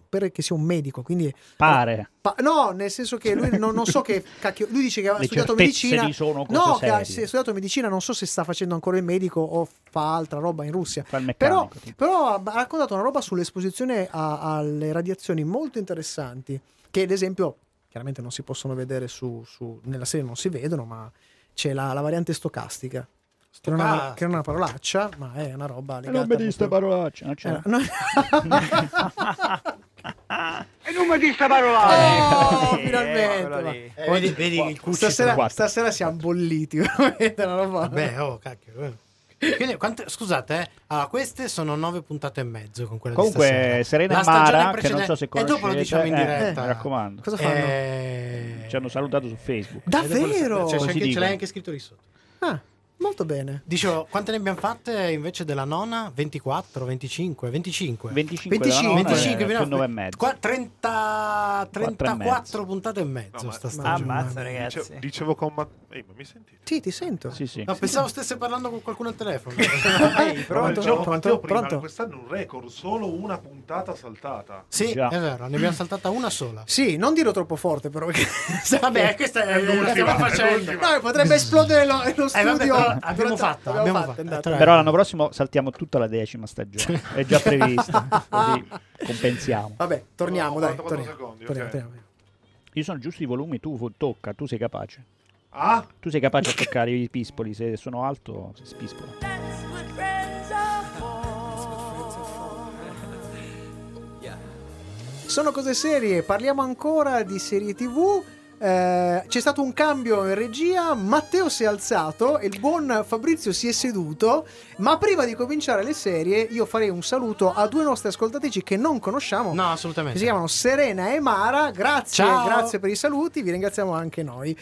Perché sia un medico, quindi pare pa- no, nel senso che lui non, non so che cacchio, lui dice che ha studiato medicina, no, che ha studiato medicina, non so se sta facendo ancora il medico o fa altra roba in Russia, però, però ha raccontato una roba sull'esposizione a, alle radiazioni molto interessanti, che ad esempio chiaramente non si possono vedere su, su nella serie, non si vedono, ma c'è la, la variante stocastica. Che non, una, che non è una parolaccia, ma è una roba legata. Non mi diste molto... parolacce, non c'è. Eh, no. E non mi diste parolacce. Oh, eh, finalmente. Eh, vedi, vedi il cucci stasera, stasera siamo bolliti. Beh, oh, cacchio. Quindi, quante, scusate, eh, allora, queste sono nove puntate e mezzo con quella comunque, di stasera. Serena e Mara, precedente... che non so se conoscete, e dopo lo diciamo in diretta. Eh, mi raccomando. Cosa fanno? Eh... Ci hanno salutato su Facebook. Davvero? Cioè, anche, ce l'hai anche scritto lì sotto. Ah. Molto bene. Dicevo, quante ne abbiamo fatte invece della nona? ventiquattro, venticinque, venticinque venticinque, venticinque, venticinque, venticinque, venticinque, venticinque, venticinque, venticinque, venticinque, trentaquattro puntate e mezzo. No, sta stagione. Ammazza, ragazzi. Dicevo, dicevo con Matt... Ehi, ma mi sentite? Sì, ti sento. Sì, sì. No, sì, pensavo sì. stesse parlando con qualcuno al telefono. Ehi, pronto? Dicevo, pronto? Prima, pronto? Quest'anno un record, solo una puntata saltata. Sì, già. È vero, ne abbiamo saltata una sola. Sì, non dirlo troppo forte però. Vabbè, questa è l'ultima facendo. No, potrebbe esplodere lo, lo studio. Abbiamo fatto, abbiamo fatto, fatto. fatto. Però l'anno prossimo saltiamo tutta la decima stagione, è già prevista. Così compensiamo. Vabbè, torniamo, dai, torniamo. Secondi, torniamo, okay. torniamo. Io sono giusto i volumi, tu tocca, tu sei capace. Ah? Tu sei capace a toccare i pispoli, se sono alto si spispola. Sono cose serie, parliamo ancora di serie tivù. Eh, c'è stato un cambio in regia, Matteo si è alzato e il buon Fabrizio si è seduto, ma prima di cominciare le serie io farei un saluto a due nostre ascoltatrici che non conosciamo, no, assolutamente, che si chiamano Serena e Mara. Grazie, ciao. Grazie per i saluti, vi ringraziamo anche noi.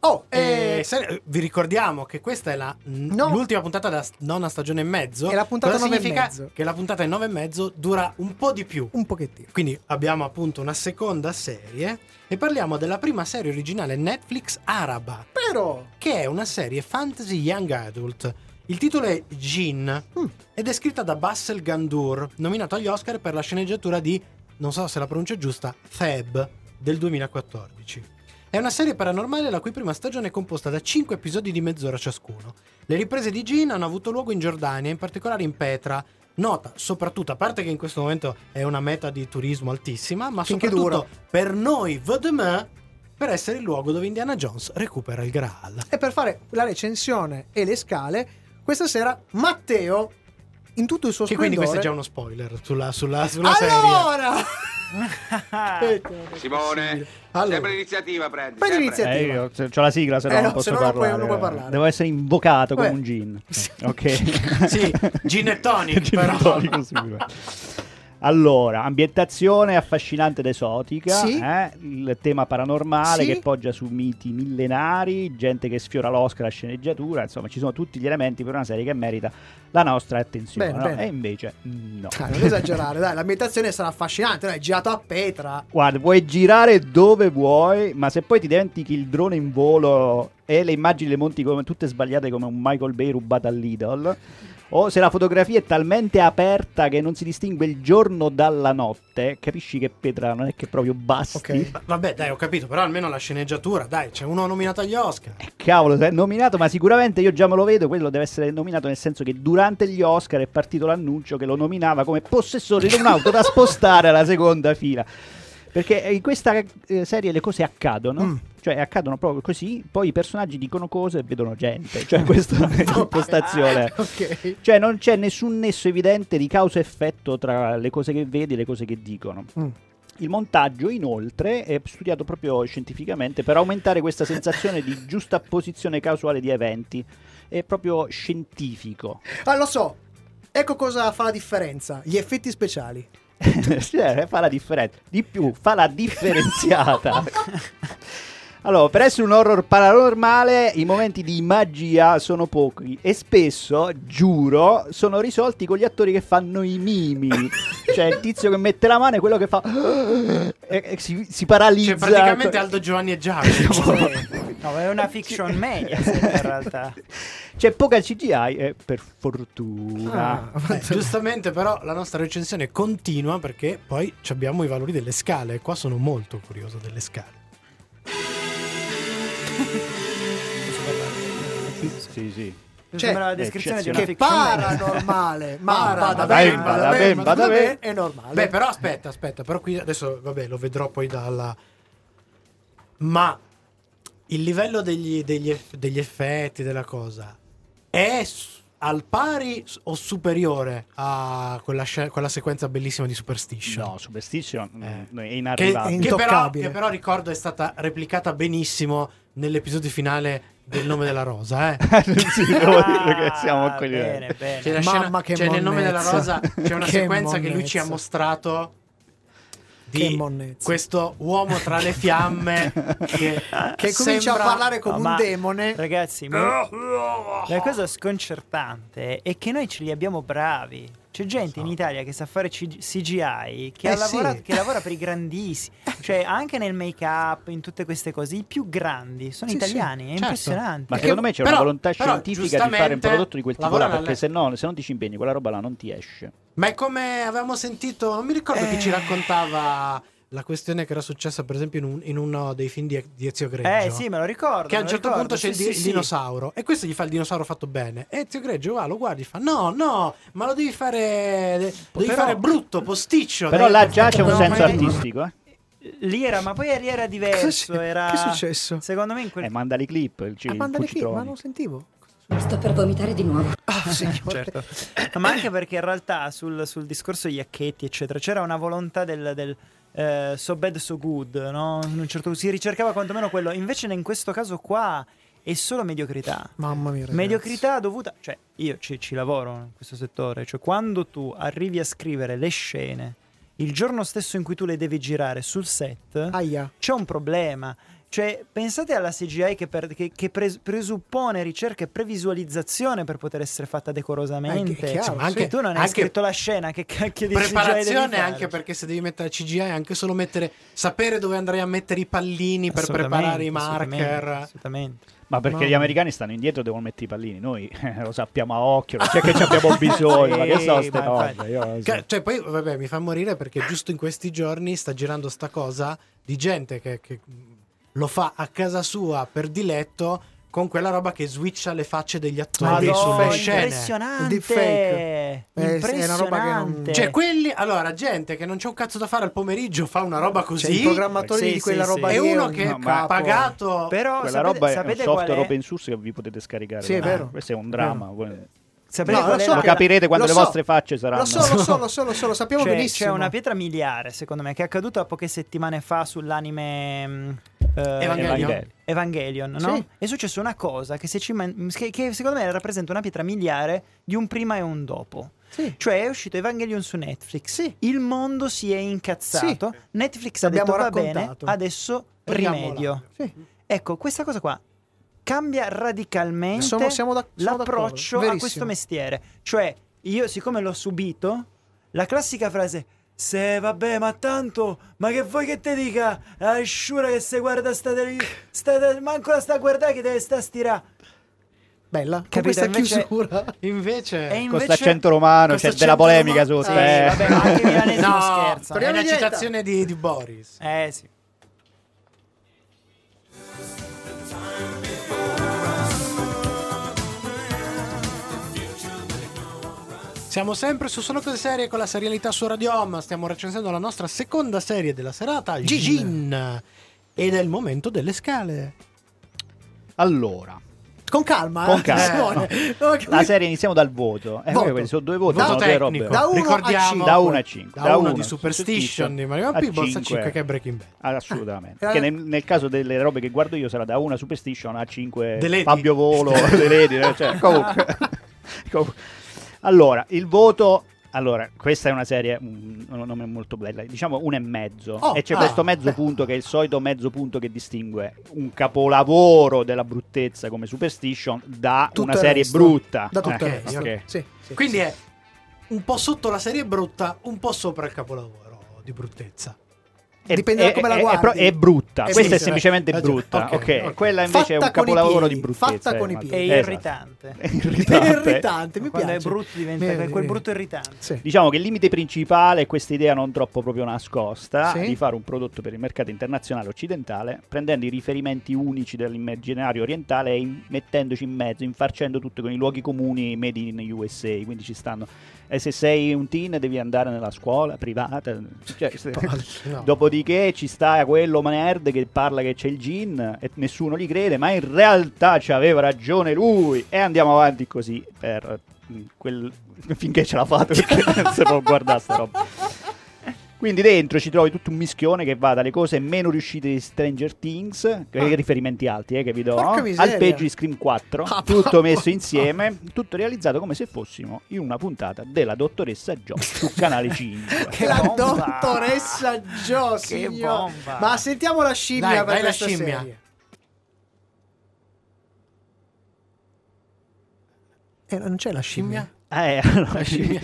Oh, eh, eh, vi ricordiamo che questa è la, no. l'ultima puntata della nona stagione e mezzo. È la puntata nove e mezzo. Che la puntata nove e mezzo dura un po' di più. Un pochettino. Quindi abbiamo appunto una seconda serie e parliamo della prima serie originale Netflix araba. Però! Che è una serie fantasy young adult. Il titolo è Jinn mm. ed è scritta da Bassel Gandour, nominato agli Oscar per la sceneggiatura di, non so se la pronuncia giusta, Theb del duemilaquattordici. È una serie paranormale la cui prima stagione è composta da cinque episodi di mezz'ora ciascuno. Le riprese di Jinn hanno avuto luogo in Giordania, in particolare in Petra, nota soprattutto, a parte che in questo momento è una meta di turismo altissima, ma finché soprattutto dura. Per noi Vaudemont, per essere il luogo dove Indiana Jones recupera il Graal. E per fare la recensione e le scale, questa sera Matteo, in tutto il suo che splendore... Che quindi questo è già uno spoiler sulla, sulla, sulla allora! serie. Simone, allora. sempre l'iniziativa prendi, prendi sempre. L'iniziativa. Eh, io c'ho la sigla, se no eh non no, posso parlare. Puoi, non puoi parlare. Devo essere invocato Beh. come un gin. Sì. Ok. Sì, gin e tonic, però. Tonico, allora, ambientazione affascinante ed esotica, sì. eh? Il tema paranormale sì. che poggia su miti millenari, gente che sfiora l'Oscar, la sceneggiatura, insomma ci sono tutti gli elementi per una serie che merita la nostra attenzione, ben, no? ben. E invece no. Ah, non esagerare, dai, l'ambientazione sarà affascinante, no? È girato a Petra. Guarda, puoi girare dove vuoi, ma se poi ti dimentichi il drone in volo e le immagini le monti come tutte sbagliate come un Michael Bay rubato all'Idol, o se la fotografia è talmente aperta che non si distingue il giorno dalla notte, capisci che Petra non è che proprio basti. Okay. Vabbè, dai, ho capito, però almeno la sceneggiatura, dai, c'è uno nominato agli Oscar. Eh, cavolo, è nominato, ma sicuramente io già me lo vedo, quello deve essere nominato nel senso che durante gli Oscar è partito l'annuncio che lo nominava come possessore di un'auto da spostare alla seconda fila. Perché in questa eh, serie le cose accadono, mm. cioè accadono proprio così, poi i personaggi dicono cose e vedono gente, cioè questa è l'impostazione. Okay. Cioè non c'è nessun nesso evidente di causa-effetto tra le cose che vedi e le cose che dicono. Mm. Il montaggio, inoltre, è studiato proprio scientificamente per aumentare questa sensazione di giustapposizione casuale di eventi. È proprio scientifico. Ah, lo so! Ecco cosa fa la differenza, gli effetti speciali. Fa la differenza. Di più, fa la differenziata. Allora, per essere un horror paranormale, i momenti di magia sono pochi e spesso, giuro, sono risolti con gli attori che fanno i mimi. Cioè il tizio che mette la mano è quello che fa e, e si, si paralizza. Cioè praticamente Aldo Giovanni e Giacomo. No, è una fiction media in realtà. C'è poca C G I e per fortuna ah, giustamente, però la nostra recensione continua perché poi abbiamo i valori delle scale e qua sono molto curioso delle scale. Sì, sì, sì. Cioè, la descrizione di una che paranormale, ma badabem, badabem, badabem è normale. Beh, però aspetta, aspetta, però qui adesso vabbè, lo vedrò poi dalla ma il livello degli, degli, eff- degli effetti della cosa è su- al pari o superiore a quella, sc- quella sequenza bellissima di Superstition? No, Superstition eh. è inarrivabile. Che, che, però, che però ricordo è stata replicata benissimo nell'episodio finale del Nome della Rosa, eh? Sì, devo dire che siamo quelli. Bene, bene. C'è la scena, mamma che cioè, nel Nome della Rosa c'è una che sequenza monnezza. Che lui ci ha mostrato di questo uomo tra le fiamme che, che comincia sembra... a parlare come no, un demone. Ragazzi, ma... la cosa sconcertante è che noi ce li abbiamo bravi. C'è gente so. in Italia che sa fare C G I, che, eh ha sì. lavorato, che lavora per i grandissimi, cioè anche nel make-up, in tutte queste cose, i più grandi sono sì, italiani, sì, è certo. impressionante. Ma secondo me c'è però, una volontà però, scientifica di fare un prodotto di quel tipo là, perché se no, se non ti ci impegni, quella roba là non ti esce. Ma è come avevamo sentito, non mi ricordo eh. chi ci raccontava... la questione che era successa per esempio in, un, in uno dei film di, di Ezio Greggio. Eh sì, me lo ricordo. Che a un certo ricordo, punto sì, c'è sì, il sì. dinosauro e questo gli fa il dinosauro fatto bene e Ezio Greggio va, lo guardi e fa no, no, ma lo devi fare devi però, fare brutto, posticcio. Però dai, là già c'è un no, senso è... artistico, eh. Lì era, ma poi era diverso. Cosa era... Che è successo? Secondo me in quel... Eh, mandali clip. Il c- ah, mandali clip, ma non sentivo. Sto per vomitare di nuovo. Oh, sì, certo. Ma anche perché in realtà sul, sul discorso Iacchetti, eccetera, c'era una volontà del... del Uh, so bad so good, no? In un certo si ricercava quantomeno quello. Invece in questo caso qua è solo mediocrità. Mamma mia, ragazzi. Mediocrità dovuta, cioè io ci, ci lavoro in questo settore, cioè quando tu arrivi a scrivere le scene il giorno stesso in cui tu le devi girare sul set, Aia. c'è un problema. Cioè pensate alla C G I che, per, che, che pres, presuppone ricerca e previsualizzazione per poter essere fatta decorosamente. Anche, chiaro, insomma, anche, tu non hai scritto la scena, che cacchio di preparazione C G I, anche perché se devi mettere C G I anche solo mettere sapere dove andrai a mettere i pallini per preparare i marker. Assolutamente, assolutamente. Ma perché no. gli americani stanno indietro, devono mettere i pallini, noi eh, lo sappiamo a occhio, c'è cioè che ci abbiamo bisogno. Ma che so ste cose, io lo so. Che, cioè poi vabbè mi fa morire perché giusto in questi giorni sta girando sta cosa di gente che, che lo fa a casa sua per diletto con quella roba che switcha le facce degli attori sulle scene. Impressionante. Deepfake. Impressionante. È una roba che non... Cioè quelli, allora, gente che non c'è un cazzo da fare al pomeriggio fa una roba così. Cioè, i programmatori sì, di quella sì, roba sì. È uno che no, ha pagato. Però quella sapete, roba è un software open source che vi potete scaricare. Sì, è vero. Ah, questo è un dramma. Eh. Sapete, no, lo, so, lo capirete quando lo le so, vostre facce saranno. Lo so, lo so, lo so, lo so, lo sappiamo cioè, benissimo. C'è una pietra miliare, secondo me, che è accaduta poche settimane fa sull'anime eh, Evangelion, Evangelion no? Sì. È successa una cosa che, se ci man- che, che secondo me rappresenta una pietra miliare di un prima e un dopo. Sì. Cioè è uscito Evangelion su Netflix, sì. Il mondo si è incazzato, sì. Netflix ha detto va bene, adesso rimedio. Sì. Ecco, questa cosa qua cambia radicalmente sono, siamo da, siamo l'approccio a questo mestiere. Cioè, io siccome l'ho subito, la classica frase se vabbè, ma tanto, ma che vuoi che te dica? Asciura che se guarda sta televisione, manco la sta a guardare che deve sta a stirà. Bella, capito? Con questa invece, chiusura invece, invece con l'accento romano c'è della polemica romano, su eh, eh. Vabbè, ma anche milanese no, scherza. È una citazione di, di Boris. Eh sì. Siamo sempre su Solo Cose Serie con la serialità su Radio Home. Stiamo recensendo la nostra seconda serie della serata, Gigin. Ed è il momento delle scale. Allora, con calma, con calma. Eh, no. La serie iniziamo dal voto. Eh, voto. Sono due voti, voto sono due robe. Da uno a cinque. Da uno di Superstition di Mario P. Bolsa cinque che è Breaking Bad. Ah, assolutamente. Eh. Che nel, nel caso delle robe che guardo io sarà da uno a Superstition a cinque Fabio Volo, Deledi, cioè, comunque. comunque. Allora, il voto. Allora, questa è una serie un, un nome molto bella, diciamo un e mezzo, oh, e c'è ah, questo mezzo punto che è il solito mezzo punto che distingue un capolavoro della bruttezza come Superstition da Tutto una serie resto. brutta. Da tutto eh, il resto. Okay. Sì, sì, quindi sì. È un po' sotto la serie brutta, un po' sopra il capolavoro di bruttezza. È, Dipende è, da come è, la guardi. È, è brutta, è questa sì, è semplicemente è brutta, ok. okay. okay. Quella invece fatta è un capolavoro piedi, di bruttezza. Fatta con eh, i piedi. È irritante. Esatto. È irritante. È irritante, mi Quando piace. Quando è brutto diventa beh, quel beh. brutto irritante. Sì. Diciamo che il limite principale è questa idea non troppo proprio nascosta sì. di fare un prodotto per il mercato internazionale occidentale, prendendo i riferimenti unici dell'immaginario orientale e in, mettendoci in mezzo, infarcendo tutto con i luoghi comuni made in U S A, quindi ci stanno. E se sei un teen devi andare nella scuola privata, cioè, no. Dopodiché ci sta quello nerd che parla che c'è il gin e nessuno gli crede, ma in realtà ci aveva ragione lui, e andiamo avanti così per quel... finché ce la fate, perché non si può guardare sta roba. Quindi dentro ci trovi tutto un mischione che va dalle cose meno riuscite di Stranger Things, che ah. riferimenti alti eh, che vi do, al peggio di Scream quattro, ah, tutto messo insieme, tutto realizzato come se fossimo in una puntata della Dottoressa Jo su Canale cinque. Che la bomba. Dottoressa Jo, che bomba! Ma sentiamo la scimmia, dai, per dai la scimmia. Serie. Eh, non c'è la scimmia? Eh, allora, la scimmia.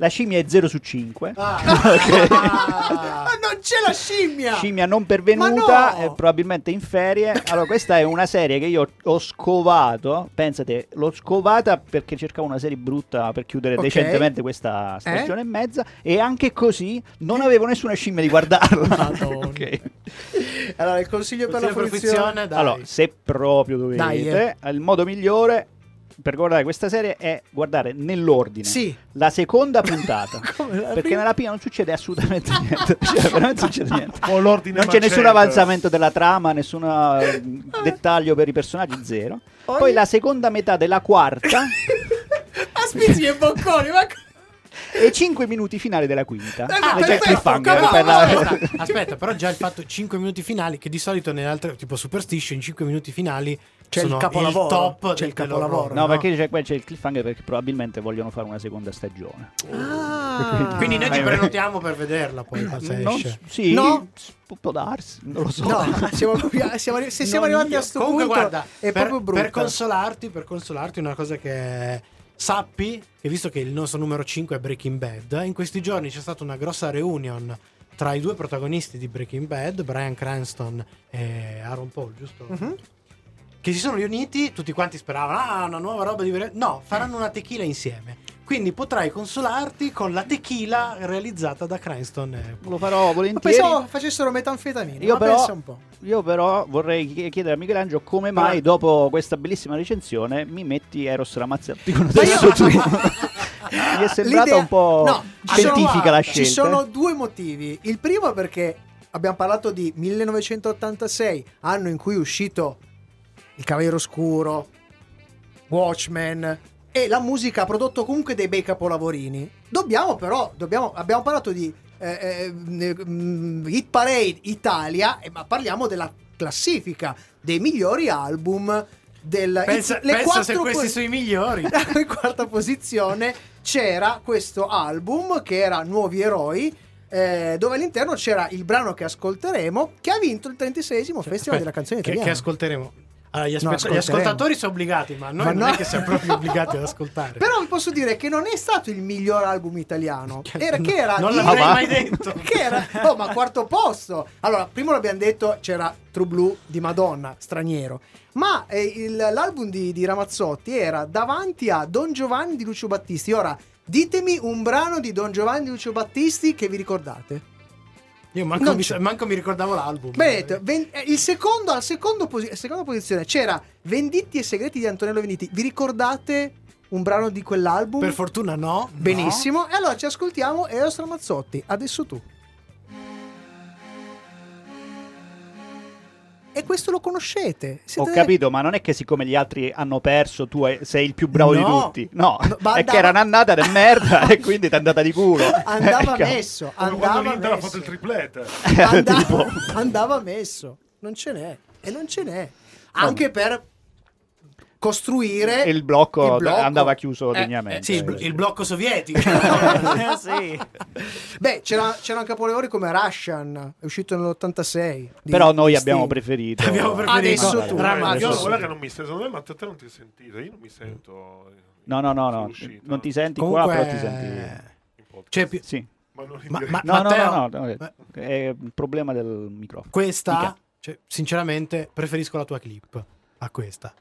La scimmia è zero su cinque. Ah. Okay. Ah, non c'è la scimmia! Scimmia non pervenuta, no. Probabilmente in ferie. Allora, questa è una serie che io ho scovato. Pensate, l'ho scovata perché cercavo una serie brutta per chiudere okay. decentemente questa stagione eh? e mezza. E anche così non avevo nessuna scimmia di guardarla. Okay. Allora, il consiglio, il consiglio per la fruizione. Allora, se proprio dovete, dai, eh. il modo migliore per guardare questa serie è guardare nell'ordine sì. la seconda puntata la perché prima? Nella prima non succede assolutamente niente, cioè, non succede niente. Oh, non c'è macete. Nessun avanzamento della trama, nessun dettaglio per i personaggi, zero. Ogni... poi la seconda metà della quarta Aspizzi e Bocconi, ma e cinque minuti finali della quinta. Ah, ah, già cliffhanger, per la... aspetta, però già il fatto cinque minuti finali, che di solito nelle altre tipo Superstition cinque minuti finali c'è il capolavoro, il top c'è il capolavoro, no, no? Perché c'è, c'è il cliffhanger perché probabilmente vogliono fare una seconda stagione. Ah. Quindi noi ci prenotiamo per vederla poi se esce. No, sì, no? Può darsi, non lo so. No, siamo, siamo, se siamo non arrivati io. a sto Comunque, punto guarda, è per, proprio brutta. Per consolarti, per consolarti una cosa che sappi, che visto che il nostro numero cinque è Breaking Bad, in questi giorni c'è stata una grossa reunion tra i due protagonisti di Breaking Bad, Bryan Cranston e Aaron Paul, giusto? Mm-hmm. Che si sono riuniti, tutti quanti speravano, ah, una nuova roba di... No, faranno una tequila insieme. Quindi potrai consolarti con la tequila realizzata da Cranston. Lo farò volentieri. Ma pensavo facessero metanfetamina. Io, ma però, pensa un po'. Io però vorrei chiedere a Michelangelo come mai ma... dopo questa bellissima recensione mi metti Eros Ramazzotti con adesso io... tu. Mi è sembrata l'idea... un po' no, scientifica la scelta. Ci sono due motivi. Il primo è perché abbiamo parlato di millenovecentottantasei, anno in cui è uscito Il Cavaliere Oscuro, Watchmen, e la musica ha prodotto comunque dei bei capolavorini. Dobbiamo però, dobbiamo, abbiamo parlato di eh, eh, Hit Parade Italia, eh, ma parliamo della classifica dei migliori album. Del, pensa il, le pensa quattro, se questi sono i migliori. In quarta posizione c'era questo album che era Nuovi Eroi, eh, dove all'interno c'era il brano che ascolteremo, che ha vinto il trentiseiesimo Festival Aspetta, della Canzone Italiana. Che, che ascolteremo? Allora, gli, aspett- no, gli ascoltatori sono obbligati, ma noi ma non no. è che siamo proprio obbligati ad ascoltare. Però vi posso dire che non è stato il miglior album italiano. Era, che era non l'avrei il... mai detto. Che era, no, ma quarto posto. Allora, prima l'abbiamo detto, c'era True Blue di Madonna, Straniero. Ma eh, il, l'album di, di Ramazzotti era davanti a Don Giovanni di Lucio Battisti. Ora, ditemi un brano di Don Giovanni di Lucio Battisti che vi ricordate. Io manco mi, manco mi ricordavo l'album. Benetto, ven- il secondo, al secondo posi- seconda posizione c'era Venditti e Segreti di Antonello Venditti. Vi ricordate un brano di quell'album? Per fortuna no. Benissimo, no. E allora ci ascoltiamo Eros Ramazzotti, Adesso tu. E questo lo conoscete. Siete... Ho capito, ma non è che siccome gli altri hanno perso tu sei il più bravo, no, di tutti. No, no, è andava... che era un'annata di merda e quindi ti è andata di culo. Andava messo, andava messo. L'Inter ha fatto il triplete. Andava, andava messo, non ce n'è. E non ce n'è. Anche no. per costruire... Il blocco, il blocco... andava chiuso eh, degnamente. Eh, sì, il, il blocco sovietico. Sì. Beh, c'era, c'erano capolavori come Russian, è uscito nell'ottantasei. Però noi abbiamo preferito... abbiamo preferito... Adesso no, tu. Ramazzo. Io ora che non mi sento, secondo me, ma te non ti sentite, io non mi sento... No, no, no, no. Non ti senti comunque... qua, però ti senti... C'è più... Sì. Ma non ma, ma, no, Matteo, no, no, no, no, ma... è un problema del microfono. Questa, cioè, sinceramente, preferisco la tua clip a questa.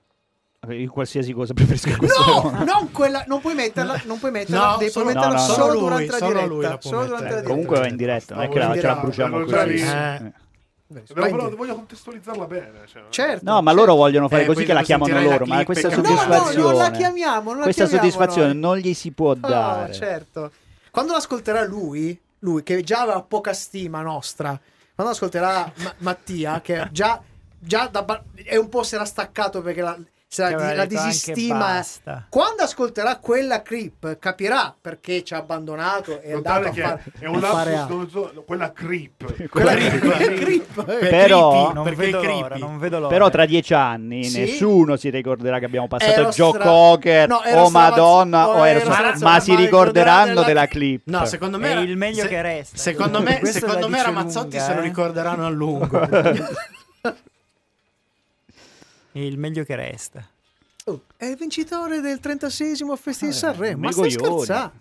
Io qualsiasi cosa preferisco questa. No, no, non quella, non puoi metterla, non puoi metterla, no, devi solo, metterla no, no, solo lui, durante solo la diretta, lui la può solo durante eh, la diretta. Comunque va in diretta, non è che la, ce la bruciamo così. Eh. Però voglio contestualizzarla bene, cioè. Certo. No, ma certo. loro vogliono fare eh, così che la chiamano loro, ma questa soddisfazione. No, no, non la chiamiamo, non la Questa chiamiamo soddisfazione noi. non gli si può dare. No, certo. Quando l'ascolterà lui, lui che già aveva poca stima nostra. Quando ascolterà ma- Mattia che già già da ba- è un po' si era staccato perché la La, la disistima. Quando ascolterà quella clip capirà perché ci ha abbandonato e andato a fare, è un a fare a... so, quella clip quella clip però non vedo l'ora, non vedo l'ora. Però tra dieci anni sì. nessuno si ricorderà che abbiamo passato Eros Gio Cocker no, o Madonna o Eros, Eros, ma si ricorderanno della clip. No, secondo me è il meglio se, che resta. Secondo me, secondo me Ramazzotti lunga, eh? se lo ricorderanno a lungo. Il meglio che resta. Oh, è il vincitore del trentaseiesimo Festival di ah, Sanremo. Ma stai scherzando?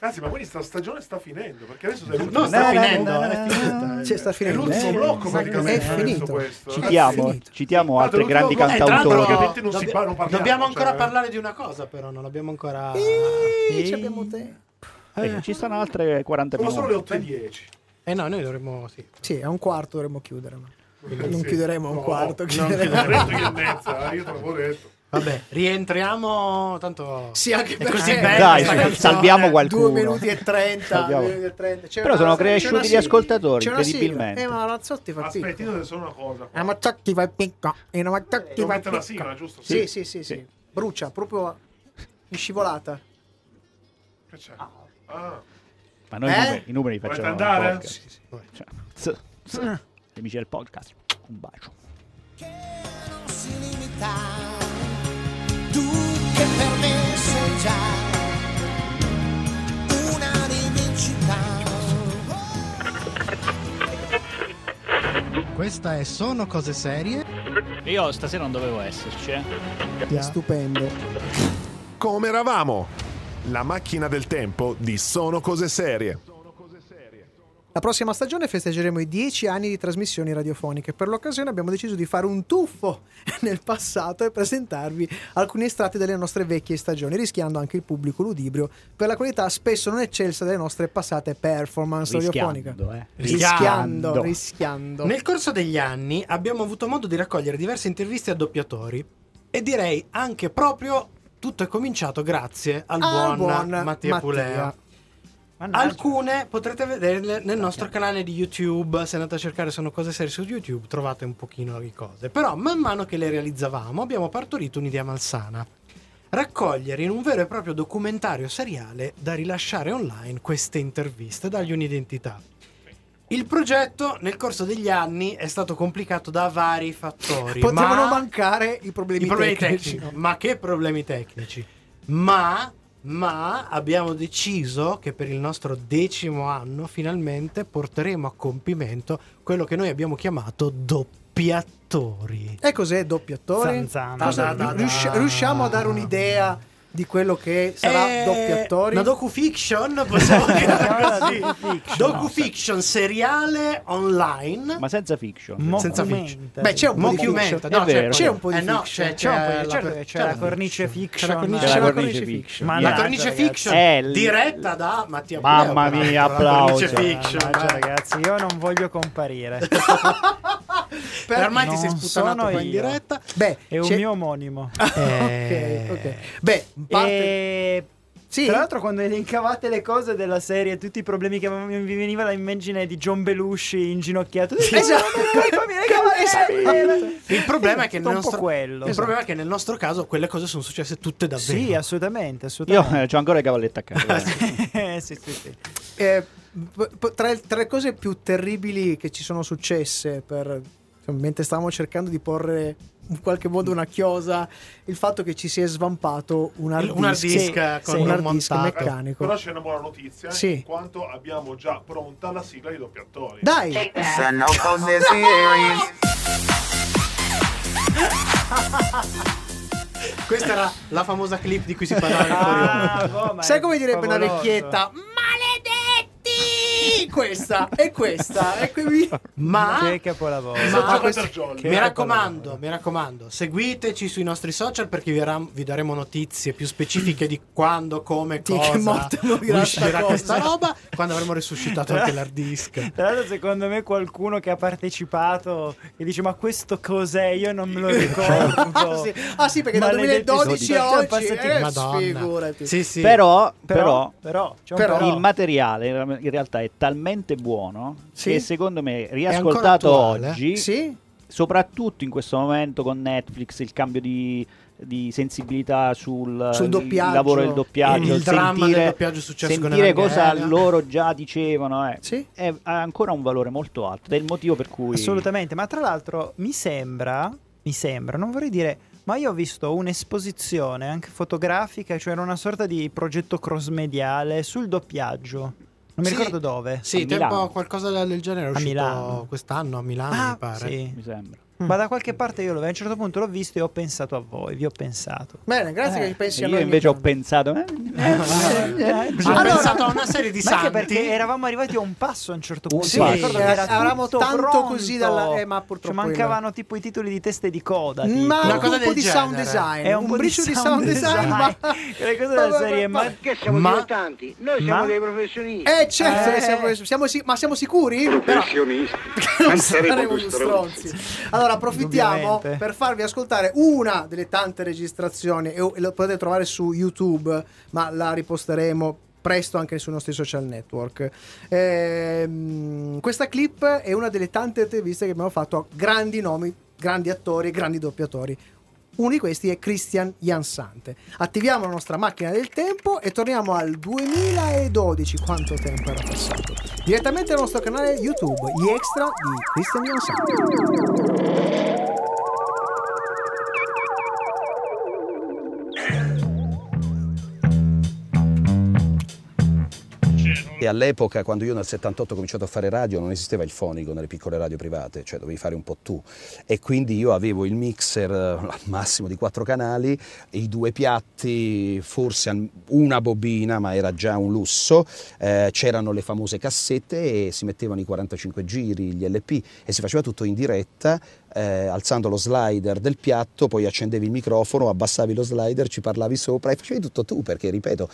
Anzi, ma quindi sta stagione sta finendo, perché adesso sei no, sta finendo, no, no, no, no, no. Cioè, sta finendo. È l'ultimo blocco praticamente. È finito. Citiamo, citiamo ah, altri grandi cantautori. Eh, Dobbi- parla, parliamo, dobbiamo ancora cioè... parlare di una cosa, però non abbiamo ancora. Eeeh, ci abbiamo tempo. Eh, eh. Ci stanno altre quaranta minuti. Sono solo le otto e dieci. Eh no, noi dovremmo sì. Sì, a un quarto dovremmo chiudere, ma. Non sì. chiuderemo un no, quarto, chiuderemo no, mezza, io te l'avevo detto. Vabbè, rientriamo tanto. Sì, anche perché così bella, dai, canzone, salviamo qualcuno. due minuti e trenta, due minuti e trenta. Però una, sono cresciuti gli ascoltatori incredibilmente. Eh, ma Ramazzotti fa picco. Aspettino che sono una cosa. Ramazzotti fa picco. E Ramazzotti fa picco. Sì, sì, sì, sì, sì. Brucia proprio in scivolata. Che c'è? Ah. Ah. Ma noi eh? i numeri li facciamo. Andare? Sì, sì. Cioè, sì. Amici del podcast, un bacio. Che non si limita, tu che per me sei già una rivincita. Questa è Sono Cose Serie. Io stasera non dovevo esserci. Eh? È stupendo. Come eravamo? La macchina del tempo di Sono Cose Serie. La prossima stagione festeggeremo i dieci anni di trasmissioni radiofoniche. Per l'occasione abbiamo deciso di fare un tuffo nel passato e presentarvi alcuni estratti delle nostre vecchie stagioni, rischiando anche il pubblico ludibrio per la qualità spesso non eccelsa delle nostre passate performance radiofoniche. Eh. Rischiando, rischiando. Nel corso degli anni abbiamo avuto modo di raccogliere diverse interviste a doppiatori e direi anche proprio tutto è cominciato grazie al ah, buon, buon Mattia, Mattia. Pulea. Alcune potrete vederle nel nostro canale di YouTube. Se andate a cercare Sono Cose Serie su YouTube trovate un pochino di cose. Però man mano che le realizzavamo abbiamo partorito un'idea malsana: raccogliere in un vero e proprio documentario seriale da rilasciare online queste interviste, dargli un'identità. Il progetto nel corso degli anni è stato complicato da vari fattori. Potevano ma... mancare i problemi, I problemi tecnici, tecnici. No? Ma che problemi tecnici. Ma... Ma abbiamo deciso che per il nostro decimo anno finalmente porteremo a compimento quello che noi abbiamo chiamato doppiatori. E cos'è doppiatori? Riusciamo a dare un'idea di quello che sarà eh, doppiatori? Una docufiction, possiamo dire. Docufiction seriale online. Ma senza fiction. Mo- senza fiction. Beh, c'è un po' di fiction. No, c'è, c'è un po' di eh no, fiction. C'è, c'è, c'è, c'è, c'è, c'è la cornice fiction. La cornice, c'è la cornice, cornice fiction. Ma la cornice ragazzi, fiction è diretta da Mattia Puleo. Mamma mia, applauso. La cornice fiction. Ragazzi, io non voglio comparire. Per ormai ti sei sputtanato qua in diretta. Beh, è un c'è... mio omonimo. eh... Ok, ok. Beh, parte... eh... sì. Tra l'altro, quando elencavate le cose della serie, tutti i problemi che mi veniva la immagine di John Belushi inginocchiato. Esatto. Il problema è che nel nostro quello, il problema è che nel nostro caso quelle cose sono successe tutte davvero. Sì, assolutamente, assolutamente. Io eh, c'ho ancora le cavallette a casa. eh, sì, sì, sì. Eh, tra, tra le cose più terribili che ci sono successe per mentre stavamo cercando di porre in qualche modo una chiosa, il fatto che ci si è svampato un hard disk, disk sì, con sì, un hard disk meccanico. Però c'è una buona notizia, sì, in quanto abbiamo già pronta la sigla di doppiatori. Dai! Sono cose serie. Questa era la famosa clip di cui si parlava. Ah, oh, sai come direbbe favoloso una vecchietta? Maledetti! Questa e questa e qui. Ma che capolavoro. Ma questo, che mi raccomando, mi raccomando, seguiteci sui nostri social perché vi, era, vi daremo notizie più specifiche di quando, come, sì, cosa uscirà questa roba, quando avremo resuscitato anche l'hard disk. Tra l'altro, secondo me qualcuno che ha partecipato e dice "ma questo cos'è? Io non me lo ricordo". Sì. Ah sì, perché dal duemiladodici a oggi passati, eh, Madonna. Sì, sì. Però, però, però, però, però il materiale in realtà è talmente buono, sì, che secondo me riascoltato oggi, sì, soprattutto in questo momento con Netflix, il cambio di, di sensibilità sul, sul doppiaggio, il lavoro del doppiaggio, il dramma sentire, del doppiaggio successo sentire con cosa loro già dicevano, eh, sì, è, ha ancora un valore molto alto ed è il motivo per cui assolutamente. Ma tra l'altro mi sembra, mi sembra, non vorrei dire, ma io ho visto un'esposizione anche fotografica, cioè era una sorta di progetto crossmediale sul doppiaggio. Non mi sì, ricordo dove. Sì, tempo qualcosa del genere è uscito a Milano quest'anno, a Milano, ah, mi pare. Sì, mi sembra. Mm. Ma da qualche parte io l'ho, a un certo punto l'ho visto e ho pensato a voi, vi ho pensato. Bene, grazie eh, che ci pensi a noi. Io invece ho pensato, eh, eh, eh, eh, ho allora, pensato a una serie di santi. Perché eravamo arrivati a un passo a un certo punto. Sì, eravamo tanto pronto, così dalla eh, ma purtroppo cioè, mancavano no, tipo i titoli di testa e di coda, tipo. Ma una cosa un po' di genere, sound design, è un, un briciolo di sound design, ma le cose della serie, ma perché siamo dilettanti? Noi siamo dei professionisti. Eh certo, siamo ma siamo sicuri? Professionisti. Non saremo stronzi. Allora approfittiamo per farvi ascoltare una delle tante registrazioni e lo potete trovare su YouTube, ma la riposteremo presto anche sui nostri social network. Ehm, questa clip è una delle tante interviste che abbiamo fatto a grandi nomi, grandi attori, grandi doppiatori. Uno di questi è Christian Jansante. Attiviamo la nostra macchina del tempo e torniamo al duemiladodici. Quanto tempo era passato? Direttamente al nostro canale YouTube, gli extra di Christian Jansante. E all'epoca, quando io nel settantotto ho cominciato a fare radio, non esisteva il fonico nelle piccole radio private, cioè dovevi fare un po' tu. E quindi io avevo il mixer al massimo di quattro canali, i due piatti, forse una bobina, ma era già un lusso. Eh, c'erano le famose cassette e si mettevano i quarantacinque giri, gli L P, e si faceva tutto in diretta. Eh, alzando lo slider del piatto, poi accendevi il microfono, abbassavi lo slider, ci parlavi sopra e facevi tutto tu, perché ripeto,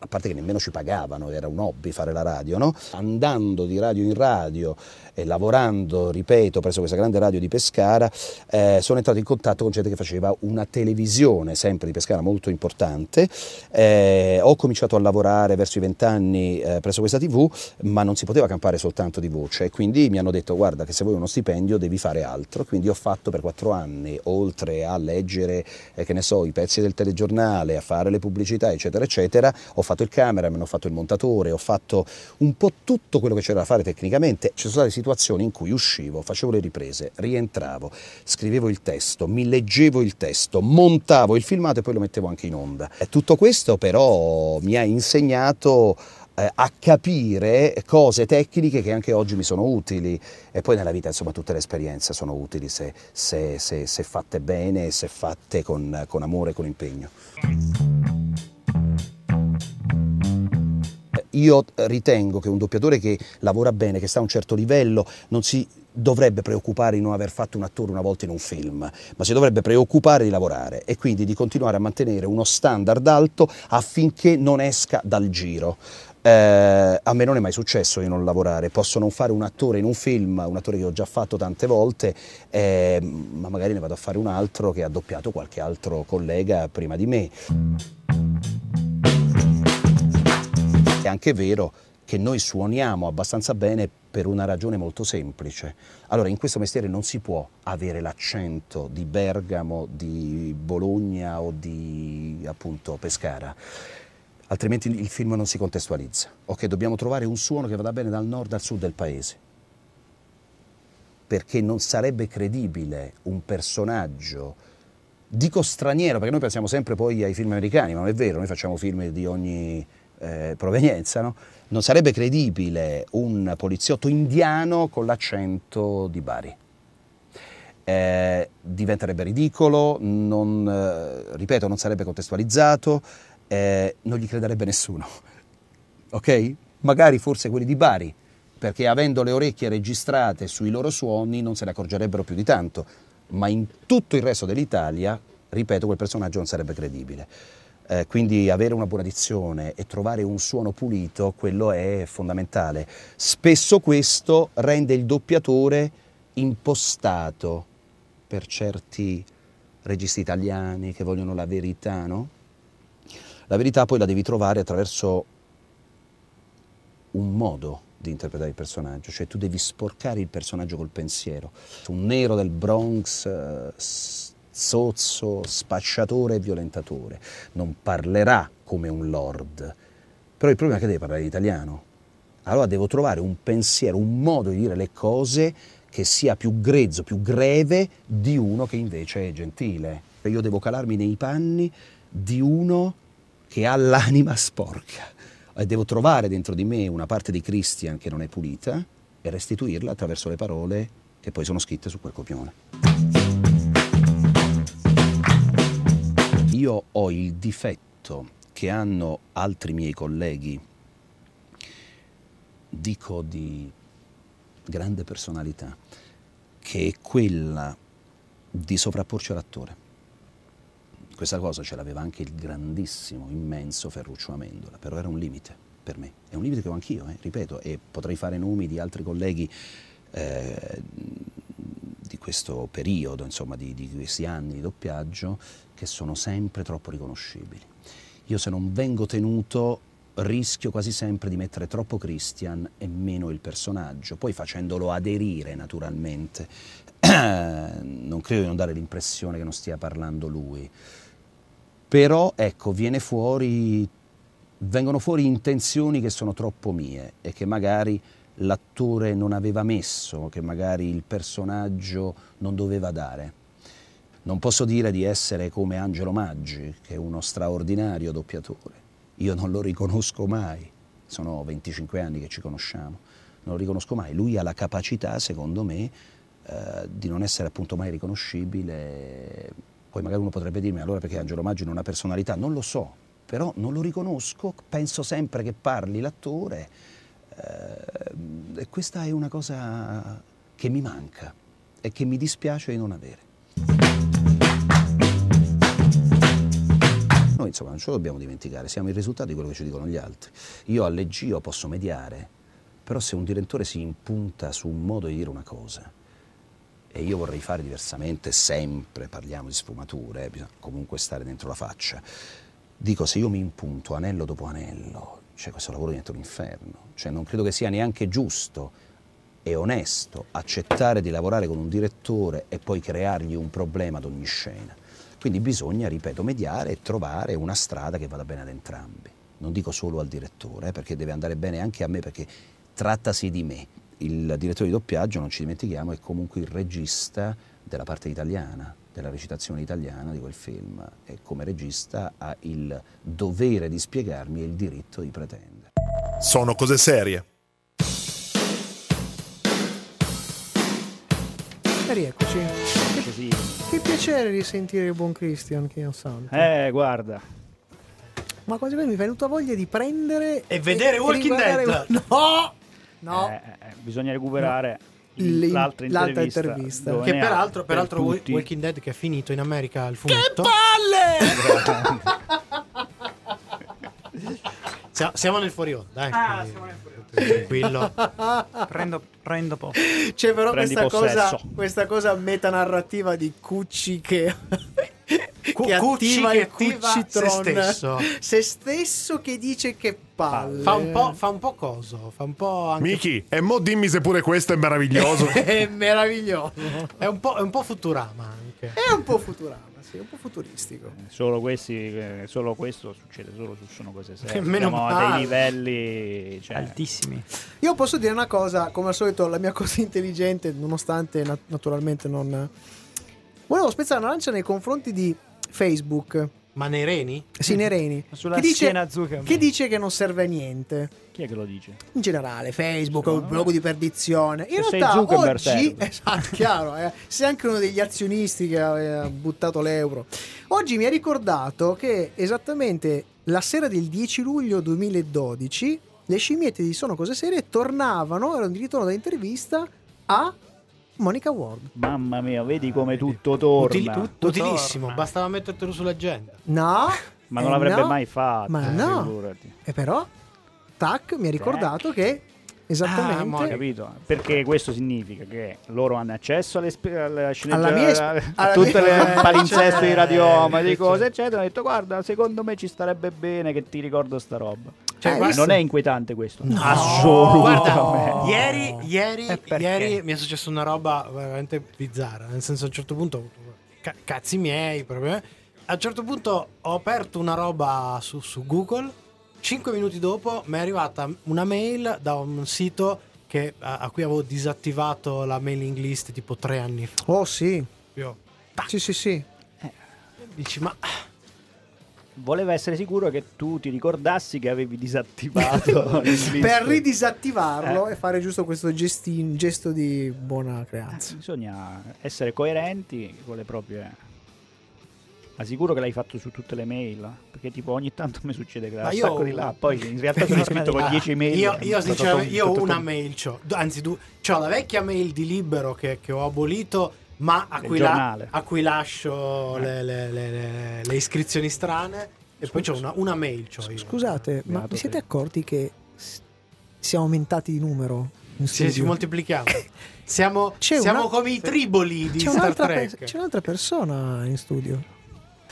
a parte che nemmeno ci pagavano, era un hobby fare la radio, no? Andando di radio in radio e lavorando, ripeto, presso questa grande radio di Pescara, eh, sono entrato in contatto con gente che faceva una televisione, sempre di Pescara, molto importante. Eh, ho cominciato a lavorare verso i vent'anni eh, presso questa tivù, ma non si poteva campare soltanto di voce, e quindi mi hanno detto guarda che se vuoi uno stipendio devi fare altro, quindi ho fatto per quattro anni, oltre a leggere, eh, che ne so, i pezzi del telegiornale, a fare le pubblicità, eccetera, eccetera, ho Ho fatto il cameraman, ho fatto il montatore, ho fatto un po' tutto quello che c'era da fare tecnicamente. Ci sono state situazioni in cui uscivo, facevo le riprese, rientravo, scrivevo il testo, mi leggevo il testo, montavo il filmato e poi lo mettevo anche in onda. Tutto questo però mi ha insegnato a capire cose tecniche che anche oggi mi sono utili, e poi nella vita insomma tutte le esperienze sono utili se, se, se, se fatte bene e se fatte con, con amore e con impegno. Io ritengo che un doppiatore che lavora bene, che sta a un certo livello, non si dovrebbe preoccupare di non aver fatto un attore una volta in un film, ma si dovrebbe preoccupare di lavorare e quindi di continuare a mantenere uno standard alto affinché non esca dal giro. Eh, a me non è mai successo di non lavorare, posso non fare un attore in un film, un attore che ho già fatto tante volte, eh, ma magari ne vado a fare un altro che ha doppiato qualche altro collega prima di me. È anche vero che noi suoniamo abbastanza bene per una ragione molto semplice. Allora, in questo mestiere non si può avere l'accento di Bergamo, di Bologna o di appunto Pescara. Altrimenti il film non si contestualizza. Ok, dobbiamo trovare un suono che vada bene dal nord al sud del paese, perché non sarebbe credibile un personaggio, dico straniero, perché noi pensiamo sempre poi ai film americani, ma non è vero, noi facciamo film di ogni eh, provenienza, no? Non sarebbe credibile un poliziotto indiano con l'accento di Bari. Eh, diventerebbe ridicolo, non, eh, ripeto, non sarebbe contestualizzato, Eh, non gli crederebbe nessuno, ok? Magari forse quelli di Bari, perché avendo le orecchie registrate sui loro suoni non se ne accorgerebbero più di tanto, ma in tutto il resto dell'Italia, ripeto, quel personaggio non sarebbe credibile. Eh, quindi avere una buona dizione e trovare un suono pulito, quello è fondamentale. Spesso questo rende il doppiatore impostato per certi registi italiani che vogliono la verità, no? La verità poi la devi trovare attraverso un modo di interpretare il personaggio, cioè tu devi sporcare il personaggio col pensiero. Un nero del Bronx, sozzo, spacciatore e violentatore, non parlerà come un lord, però il problema è che deve parlare italiano. Allora devo trovare un pensiero, un modo di dire le cose che sia più grezzo, più greve di uno che invece è gentile. Io devo calarmi nei panni di uno che ha l'anima sporca. Devo trovare dentro di me una parte di Christian che non è pulita e restituirla attraverso le parole che poi sono scritte su quel copione. Io ho il difetto che hanno altri miei colleghi, dico di grande personalità, che è quella di sovrapporci all'attore. Questa cosa ce l'aveva anche il grandissimo, immenso Ferruccio Amendola, però era un limite per me. È un limite che ho anch'io, eh, ripeto, e potrei fare nomi di altri colleghi eh, di questo periodo, insomma, di, di questi anni di doppiaggio, che sono sempre troppo riconoscibili. Io se non vengo tenuto rischio quasi sempre di mettere troppo Christian e meno il personaggio, poi facendolo aderire naturalmente. Non credo di non dare l'impressione che non stia parlando lui. Però ecco, viene fuori, vengono fuori intenzioni che sono troppo mie e che magari l'attore non aveva messo, che magari il personaggio non doveva dare. Non posso dire di essere come Angelo Maggi, che è uno straordinario doppiatore. Io non lo riconosco mai, sono venticinque anni che ci conosciamo, non lo riconosco mai. Lui ha la capacità, secondo me, eh, di non essere appunto mai riconoscibile. Poi magari uno potrebbe dirmi, allora perché Angelo Maggi non ha personalità? Non lo so, però non lo riconosco, penso sempre che parli l'attore, eh, e questa è una cosa che mi manca e che mi dispiace di non avere. Noi insomma non ce lo dobbiamo dimenticare, siamo il risultato di quello che ci dicono gli altri. Io all'eggio posso mediare, però se un direttore si impunta su un modo di dire una cosa, e io vorrei fare diversamente, sempre parliamo di sfumature, bisogna comunque stare dentro la faccia. Dico, se io mi impunto anello dopo anello, cioè questo lavoro diventa un inferno, cioè non credo che sia neanche giusto e onesto accettare di lavorare con un direttore e poi creargli un problema ad ogni scena. Quindi bisogna, ripeto, mediare e trovare una strada che vada bene ad entrambi. Non dico solo al direttore, perché deve andare bene anche a me, perché trattasi di me. Il direttore di doppiaggio, non ci dimentichiamo, è comunque il regista della parte italiana, della recitazione italiana di quel film, e come regista ha il dovere di spiegarmi e il diritto di pretendere. Sono cose serie. E rieccoci. Che, che piacere risentire il buon Christian che non santo. Eh, guarda. Ma quasi mi è venuta voglia di prendere e vedere e Walking Dead. No! No, eh, bisogna recuperare no. L- l'altra intervista, intervista. Che peraltro, peraltro per w- Walking Dead che è finito in America al fumetto. Che palle! Siamo, siamo nel fuori onda, ecco. Ah, siamo nel fuori onda. Tranquillo. Prendo, prendo po'. C'è però Prendi questa possesso. cosa, questa cosa metanarrativa di Cucci che Cu- che attiva il Cucitron, se stesso. se stesso che dice che palle. Fa un po', fa un po' coso, fa un po' anche... Miki, e mo dimmi se pure questo è meraviglioso. È meraviglioso. È un po', è un po' Futurama anche. È un po' Futurama. Sì, un po' futuristico. Solo questi, solo questo succede solo su sono cose serie. Meno male. Dei livelli, cioè, altissimi. Io posso dire una cosa, come al solito, la mia cosa intelligente, nonostante nat- naturalmente non. Volevo spezzare una lancia nei confronti di Facebook. Ma nei reni? Sì, nei reni. Sulla che dice, che dice che non serve a niente. Chi è che lo dice? In generale, Facebook è un luogo di perdizione. In se realtà oggi, esatto, chiaro, eh, sei anche uno degli azionisti che ha buttato l'euro. Oggi mi ha ricordato che esattamente la sera del dieci luglio duemiladodici le scimmiette di Sono Cose Serie tornavano, erano di ritorno da intervista a... Monica Ward. Mamma mia, vedi come tutto torna. Tutto utilissimo, torna. Bastava mettertelo sull'agenda. No, ma non eh l'avrebbe no, mai fatto. Ma no. Figurati. E però tac, mi ha ricordato tac. che esattamente. Ah, mo, capito. Perché questo significa che loro hanno accesso alle sp- alla sceneggiatura, sp- a, a tutte mia... le palinsesto di radioma, di cose eccetera. Ho detto "Guarda, secondo me ci starebbe bene che ti ricordo sta roba". Cioè, eh, guarda, non è inquietante questo? No, assolutamente. Guarda, ieri, ieri, ieri mi è successa una roba veramente bizzarra. Nel senso, a un certo punto, c- cazzi miei, proprio. A un certo punto ho aperto una roba su, su Google. Cinque minuti dopo mi è arrivata una mail da un sito che, a, a cui avevo disattivato la mailing list tipo tre anni fa. Oh, sì. Io, sì, sì, sì. Eh. Dici, ma... voleva essere sicuro che tu ti ricordassi che avevi disattivato per ridisattivarlo eh. e fare giusto questo gestin, gesto di buona creanza. Eh, bisogna essere coerenti con le proprie. Assicuro che l'hai fatto su tutte le mail, perché tipo ogni tanto mi succede che la io... sacco di là, poi in realtà sono scritto con dieci mail. Io, io sinceramente io ho una mail, c'ho. anzi du... c'ho la vecchia mail di Libero che, che ho abolito, ma a cui, la, a cui lascio eh. le, le, le, le iscrizioni strane. E Scusa, poi c'è una, una mail. Cioè scusate, io. ma vi siete accorti che s- siamo aumentati di numero? Sì, ci moltiplichiamo. Siamo, siamo una... come i triboli di c'è Star Trek. Pe- c'è un'altra persona in studio.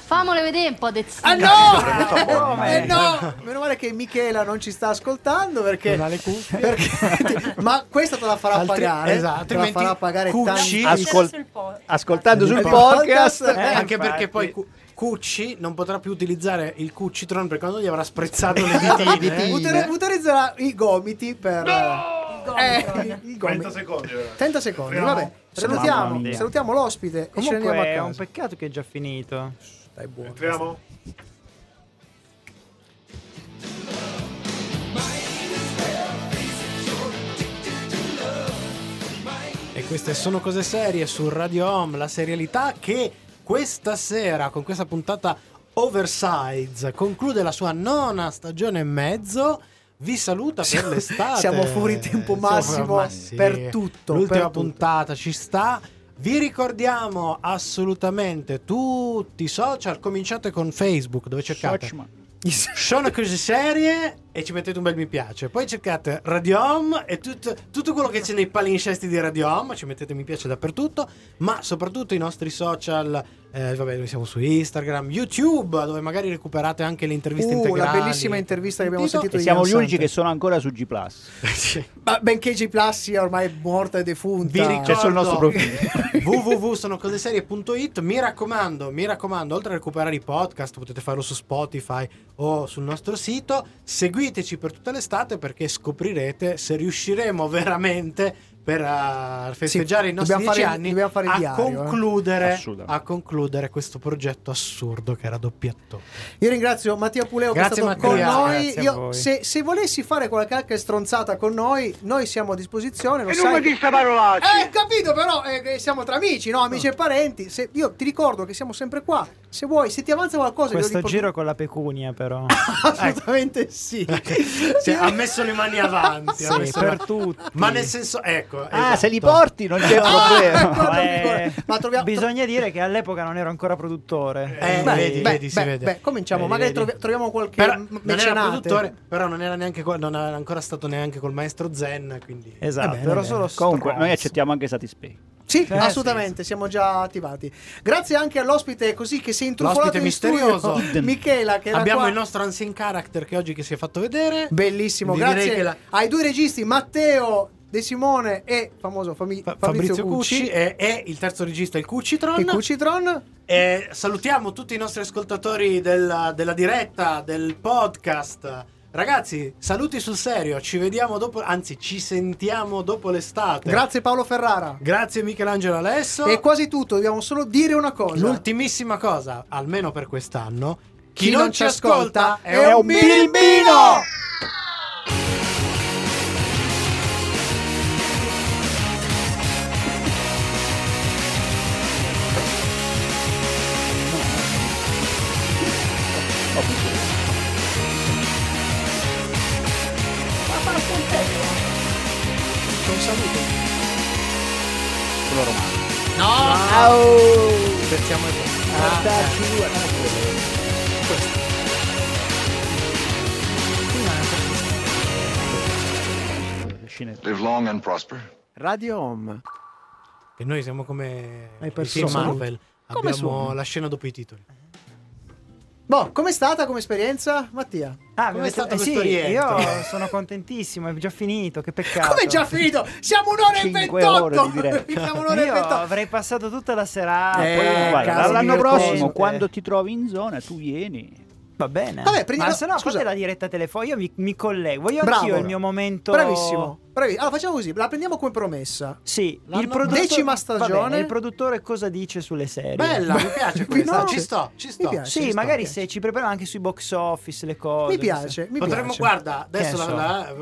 Famole vedere un po' de zio. Ah no! Eh no! Meno male che Michela non ci sta ascoltando perché. Non ha le cuffie. Perché... ma questa te la farà Altri... pagare. Esatto. Te la farà pagare Cucci. Ascol... Sul po- ascoltando sul podcast. podcast eh, anche infatti. Perché poi cu- Cucci non potrà più utilizzare il Cucitron perché quando gli avrà sprezzato le vitine. Uter- utilizzerà i gomiti per. No! Eh, trenta secondi trenta secondi Vabbè. Salutiamo, salutiamo l'ospite. Comunque e ce ne andiamo a casa. È un peccato che è già finito. Dai, buono. Entriamo. E queste sono cose serie su Radio Home, la serialità che questa sera con questa puntata Oversize conclude la sua nona stagione e mezzo. Vi saluta per l'estate. Siamo fuori tempo massimo fuori, per tutto. L'ultima per puntata tutto. Ci sta. Vi ricordiamo assolutamente tutti i social. Cominciate con Facebook, dove cercate Sono Cose Serie e ci mettete un bel mi piace. Poi cercate Radio Home e tutto, tutto quello che c'è nei palinsesti di Radio Home. Ci mettete mi piace dappertutto. Ma soprattutto i nostri social. Eh, vabbè, noi siamo su Instagram, YouTube, dove magari recuperate anche le interviste uh, integrali. La bellissima intervista che abbiamo sentito. E siamo gli unici che sono ancora su G Plus. Sì. Ma benché G Plus sia ormai morta e defunta. Vi ricordo, c'è sul nostro profilo w w w punto sono cose serie punto i t. Mi raccomando, mi raccomando, oltre a recuperare i podcast, potete farlo su Spotify o sul nostro sito. Seguiteci per tutta l'estate perché scoprirete se riusciremo veramente per uh, festeggiare sì, i nostri dieci fare, anni a, diario, concludere, eh. a concludere questo progetto assurdo che era doppiatto. Io ringrazio Mattia Puleo grazie che è stato Mattia, con noi. Io, se, se volessi fare qualche anche stronzata con noi, noi siamo a disposizione. Lo e sai. Non mi dici questa parolaccia. Eh, capito però, eh, siamo tra amici, no? Amici no. e parenti. Se, io ti ricordo che siamo sempre qua. Se vuoi, se ti avanza qualcosa... Questo giro porto... con la pecunia però. Assolutamente eh. sì. Cioè, ha messo le mani avanti. Sì, ha messo per la... tutti. Ma nel senso, ecco. ecco, esatto. Ah, se li porti non c'è problema. Ah, eh, ma troviamo... Bisogna dire che all'epoca non ero ancora produttore. Eh, eh, beh, vedi, beh, vedi, si beh, vede. Beh, cominciamo, vedi, magari vedi. Trovi- troviamo qualche però, mecenate. Non era produttore, però non era neanche co- non era ancora stato neanche col maestro Zen, quindi esatto, eh beh, ero solo comunque noi accettiamo anche Satispay. Sì, eh, assolutamente, sì, sì. Siamo già attivati. Grazie anche all'ospite così che si è intrufolato in misterioso, Michela, che era abbiamo qua. Il nostro unseen character che oggi che si è fatto vedere. Bellissimo, direi grazie la... ai due registi, Matteo De Simone e famoso Fami... Fa- Fabrizio, Fabrizio Cucci, Cucci e, e il terzo regista, il Cucitron. Il Cucitron. E salutiamo tutti i nostri ascoltatori della, della diretta, del podcast. Ragazzi, saluti sul serio, ci vediamo dopo, anzi ci sentiamo dopo l'estate. Grazie Paolo Ferrara. Grazie Michelangelo Alesso. È quasi tutto, dobbiamo solo dire una cosa. L'ultimissima cosa, almeno per quest'anno, chi, chi non, non ci ascolta, ascolta è, è un birbino! birbino! Pensiamo a guardarci due questo live long and prosper. Radio Home. E noi siamo come i film Marvel, come abbiamo sono? La scena dopo i titoli. Boh, com'è stata come esperienza, Mattia? Ah, com'è stato eh, questo sì, rientro? Io sono contentissimo, è già finito, che peccato. Come è già finito? Siamo un'ora e ventotto! Siamo un'ora io e ventotto! Avrei passato tutta la serata. Eh, guarda, l'anno prossimo, quando ti trovi in zona, tu vieni. Va bene. Vabbè, prendiamo... Ma se no, scusa, la diretta telefonica, io mi, mi collego. Voglio bravo, anch'io il mio momento. Bravissimo. Bravissimo. Allora facciamo così, la prendiamo come promessa. Sì, il produttore... decima stagione. Va bene, il produttore cosa dice sulle serie? Bella, mi piace questa. No, ci sto, ci sto. Piace, sì, ci magari sto, se piace. Ci prepariamo anche sui box office, le cose. Mi piace, mi potremmo, piace. Guarda, adesso la, la,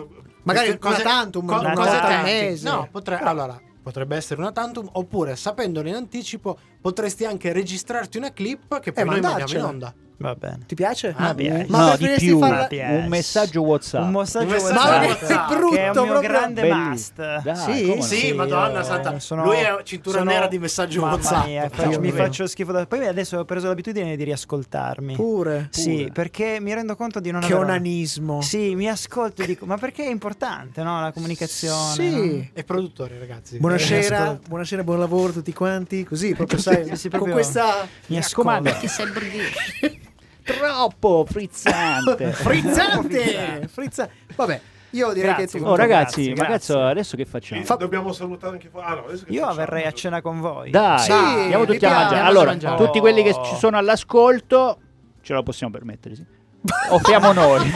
magari una cose, tantum, co- una cosa al mese. No, potre... allora potrebbe essere una tantum, oppure sapendolo in anticipo potresti anche registrarti una clip che poi eh, noi mandiamo in onda. Va bene. Ti piace? Ah, piace. Ma no, di più farla... un messaggio WhatsApp. Un messaggio WhatsApp. Ma WhatsApp. Che è brutto, che è un mio grande bellissimo. Must. Dai, sì, sì, sì, Madonna eh, santa. Sono... Lui è cintura sono... nera di messaggio Mamma WhatsApp. Mia, faccio, mi faccio schifo da... Poi adesso ho preso l'abitudine di riascoltarmi. Pure. Sì, pure. Perché mi rendo conto di non che avere... Che onanismo. Sì, mi ascolto e dico, ma perché è importante, no, la comunicazione? Sì. È no? produttore, ragazzi. Buonasera, buonasera, buon lavoro a tutti quanti, così proprio sai, con questa mi raccomando che sei brillante. Troppo frizzante. frizzante, frizzante. Vabbè, io direi grazie, che tu... Oh ragazzi, grazie, ragazzi, grazie. Adesso che facciamo? Fa... Dobbiamo salutare anche ah, no, adesso che io verrei a cena con voi. Dai, sì, andiamo tutti a mangiare. Allora, mangiare. Tutti quelli che ci sono all'ascolto ce la possiamo permettere, sì. Offriamo noi.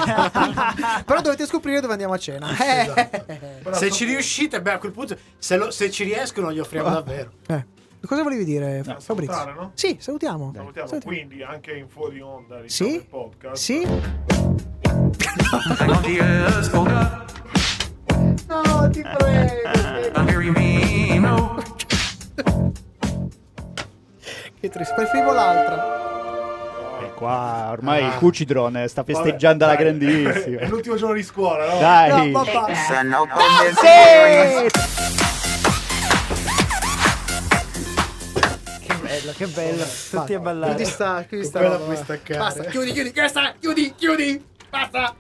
Però dovete scoprire dove andiamo a cena. Esatto. Se ci riuscite, beh, a quel punto se, lo, se ci riescono gli offriamo ah. davvero. Eh. Cosa volevi dire, no, Fabrizio? Salutare, no? Sì, salutiamo. salutiamo. Salutiamo. Quindi anche in fuori onda di sì? podcast. Sì. No, ti prego. Che triste. Preferivo l'altra. E qua ormai ah. il Cucitron sta festeggiando alla grandissima. È l'ultimo giorno di scuola, no? Dai. No, papà. No, sì. Che bello, tutti a ballare. Qui sta, qui sta. Basta, chiudi, chiudi, chiudi, chiudi, basta.